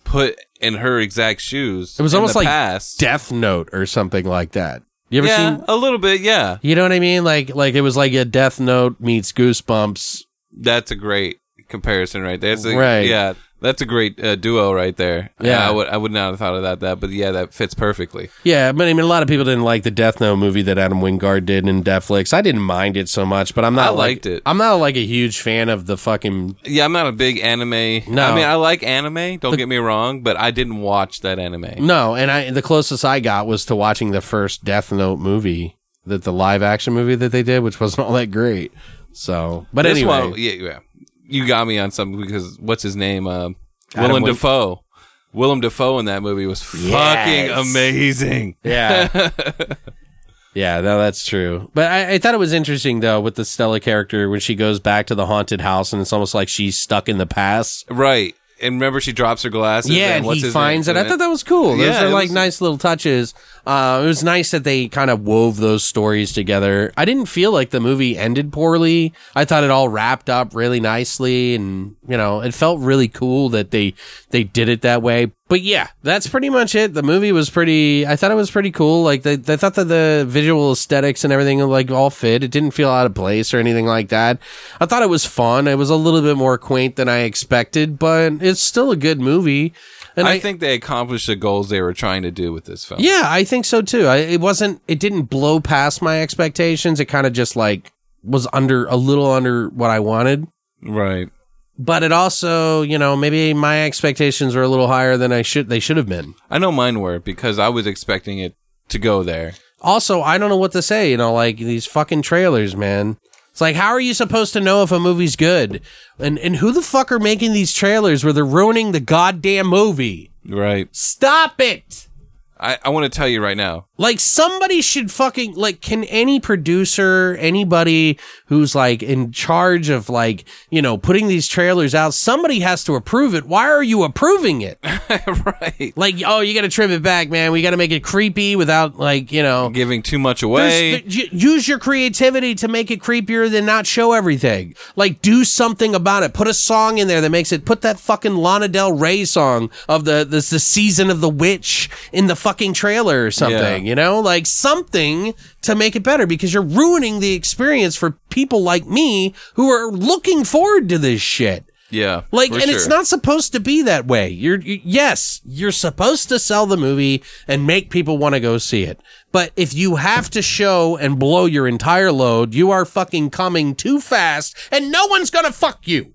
put in her exact shoes. It was almost like past. Death Note or something like that. You ever yeah, seen a little bit? Yeah, you know what I mean. Like like it was like a Death Note meets Goosebumps. That's a great comparison right there. It's like, right. Yeah, that's a great uh, duo right there. Yeah. yeah. I would I would not have thought of that, that, but yeah, that fits perfectly. Yeah, but I mean, a lot of people didn't like the Death Note movie that Adam Wingard did in Netflix. I didn't mind it so much, but I'm not I liked like, it. I'm not like a huge fan of the fucking... Yeah, I'm not a big anime... No. I mean, I like anime, don't the... get me wrong, but I didn't watch that anime. No, and I the closest I got was to watching the first Death Note movie, that the live action movie that they did, which wasn't all that great. So, but this anyway, one, yeah, yeah, you got me on something because what's his name? Uh, Willem Win- Dafoe. Willem Dafoe in that movie was yes. fucking amazing. Yeah, yeah, no, that's true. But I, I thought it was interesting though with the Stella character when she goes back to the haunted house and it's almost like she's stuck in the past, right? And remember, she drops her glasses. Yeah, and, and he finds it. I thought that was cool. Those yeah, are like was... nice little touches. Uh, it was nice that they kind of wove those stories together. I didn't feel like the movie ended poorly. I thought it all wrapped up really nicely, and you know, it felt really cool that they they did it that way. But yeah, that's pretty much it. The movie was pretty. I thought it was pretty cool. Like they, they thought that the visual aesthetics and everything like all fit. It didn't feel out of place or anything like that. I thought it was fun. It was a little bit more quaint than I expected, but it's still a good movie. And I, I think they accomplished the goals they were trying to do with this film. Yeah, I think so too. I, it wasn't. It didn't blow past my expectations. It kind of just like was under a little under what I wanted. Right. But it also, you know, maybe my expectations were a little higher than I should. They should have been. I know mine were because I was expecting it to go there. Also, I don't know what to say. You know, like these fucking trailers, man. It's like, how are you supposed to know if a movie's good? And and who the fuck are making these trailers where they're ruining the goddamn movie? Right. Stop it. I, I want to tell you right now. Like, somebody should fucking, like, can any producer, anybody who's, like, in charge of, like, you know, putting these trailers out, somebody has to approve it. Why are you approving it? Right. Like, oh, you got to trim it back, man. We got to make it creepy without, like, you know. Giving too much away. Th- use your creativity to make it creepier than not show everything. Like, do something about it. Put a song in there that makes it, put that fucking Lana Del Rey song of the, the, the season of the witch in the fucking trailer or something, yeah. You know, like something to make it better because you're ruining the experience for people like me who are looking forward to this shit. Yeah. Like, and sure. It's not supposed to be that way. You're, you, yes, you're supposed to sell the movie and make people want to go see it. But if you have to show and blow your entire load, you are fucking coming too fast and no one's going to fuck you.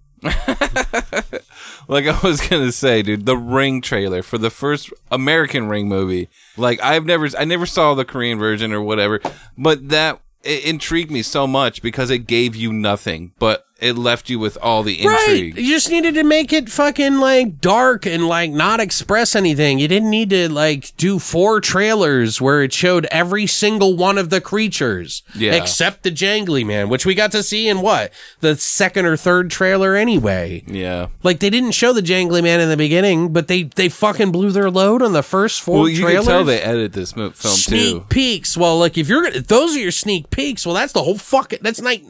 Like I was gonna say, dude, the Ring trailer for the first American Ring movie. Like I've never, I never saw the Korean version or whatever, but that it intrigued me so much because it gave you nothing but it left you with all the intrigue. Right. You just needed to make it fucking like dark and like not express anything. You didn't need to like do four trailers where it showed every single one of the creatures, yeah, except the jangly man, which we got to see in what, the second or third trailer anyway. Yeah. Like they didn't show the jangly man in the beginning, but they, they fucking blew their load on the first four well, you trailers. Can tell they edit this film sneak too. Sneak peeks. Well, like if you're those are your sneak peeks. Well, that's the whole fucking that's like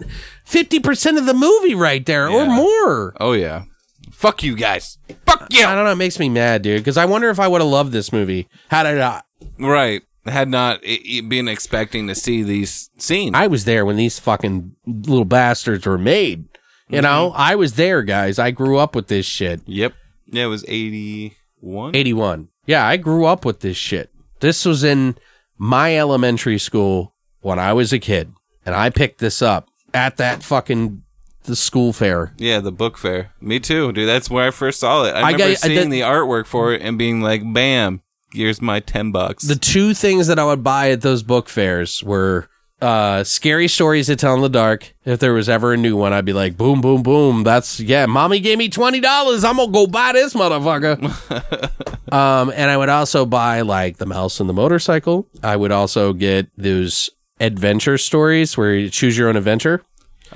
fifty percent of the movie right there, yeah, or more. Oh, yeah. Fuck you guys. Fuck you. I don't know. It makes me mad, dude, because I wonder if I would have loved this movie had I not. Right. Had not been expecting to see these scenes. I was there when these fucking little bastards were made. You mm-hmm. know? I was there, guys. I grew up with this shit. Yep. Yeah, it was eighty-one? eighty-one. Yeah, I grew up with this shit. This was in my elementary school when I was a kid, and I picked this up at that fucking the school fair. Yeah, the book fair. Me too, dude. That's where I first saw it. I, I remember got, seeing the, the artwork for it and being like, bam, here's my ten bucks. The two things that I would buy at those book fairs were uh, Scary Stories to Tell in the Dark. If there was ever a new one, I'd be like, boom, boom, boom. That's, yeah, mommy gave me twenty dollars. I'm going to go buy this motherfucker. um, and I would also buy like The Mouse and the Motorcycle. I would also get those adventure stories where you choose your own adventure.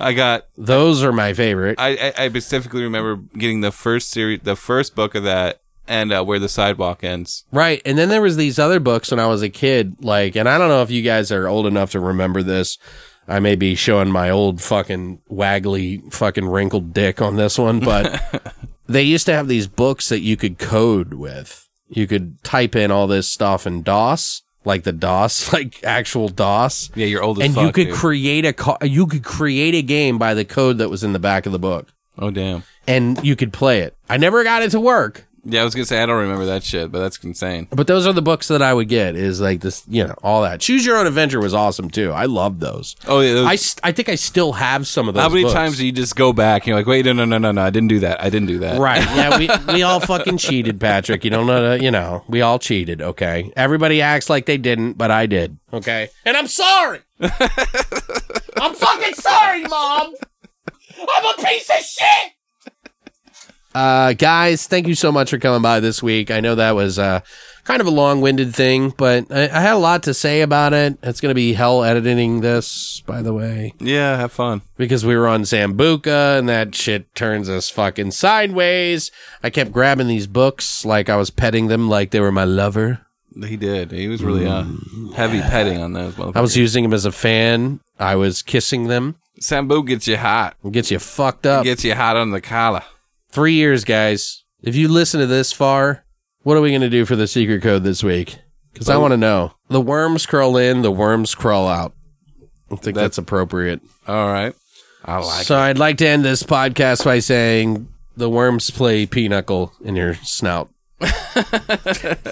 I got those are my favorite. I, I, I specifically remember getting the first series, the first book of that, and uh, Where the Sidewalk Ends. Right, and then there was these other books when I was a kid, like, and I don't know if you guys are old enough to remember this. I may be showing my old fucking waggly fucking wrinkled dick on this one, but they used to have these books that you could code with. You could type in all this stuff in DOS. Like the DOS, like actual DOS. Yeah, you're old as and fuck, you could dude. create a co- you could create a game by the code that was in the back of the book. Oh damn! And you could play it. I never got it to work. Yeah, I was gonna say I don't remember that shit, but that's insane. But those are the books that I would get. Is like this, you know, all that. Choose Your Own Adventure was awesome too. I loved those. Oh yeah, those... I st- I think I still have some of those. How many books. times do you just go back and you're like, wait, no, no, no, no, no, I didn't do that. I didn't do that. Right? Yeah, we we all fucking cheated, Patrick. You don't know, you know, we all cheated. Okay, everybody acts like they didn't, but I did. Okay, and I'm sorry. I'm fucking sorry, Mom. I'm a piece of shit. Uh, guys, thank you so much for coming by this week. I know that was uh, kind of a long-winded thing, but I, I had a lot to say about it. It's going to be hell editing this, by the way. Yeah, have fun. Because we were on Zambuca, and that shit turns us fucking sideways. I kept grabbing these books like I was petting them like they were my lover. He did. He was really uh, heavy petting on those motherfuckers. I was using them as a fan. I was kissing them. Zambuca gets you hot. It gets you fucked up. It gets you hot on the collar. Three years, guys. If you listen to this far, what are we going to do for the secret code this week? Because I want to know. The worms curl in, the worms crawl out. I think that's, that's appropriate. All right. I like so it. So I'd like to end this podcast by saying the worms play pinochle in your snout. I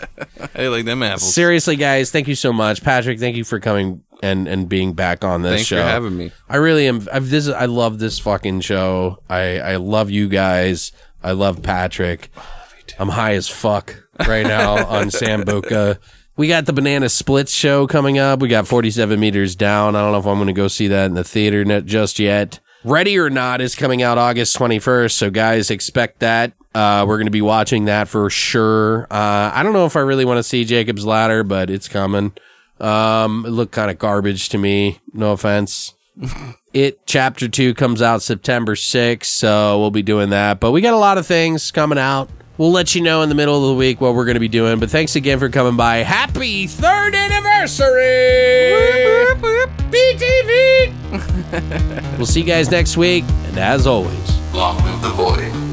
like them apples. Seriously, guys, thank you so much. Patrick, thank you for coming and and being back on this Thanks show. Thanks for having me. I really am. I've, this is, I love this fucking show. I, I love you guys. I love Patrick. I love you too. I'm high as fuck right now on Sambuca. We got the Banana Splits show coming up. We got forty-seven meters down. I don't know if I'm going to go see that in the theater net just yet. Ready or Not is coming out August twenty-first, so guys, expect that. Uh, we're going to be watching that for sure. Uh, I don't know if I really want to see Jacob's Ladder, but it's coming. Um, it looked kind of garbage to me. No offense. It Chapter two comes out September sixth, so we'll be doing that. But we got a lot of things coming out. We'll let you know in the middle of the week what we're going to be doing. But thanks again for coming by. Happy third anniversary! Whoop, whoop, whoop. B T V! We'll see you guys next week. And as always, long live the void.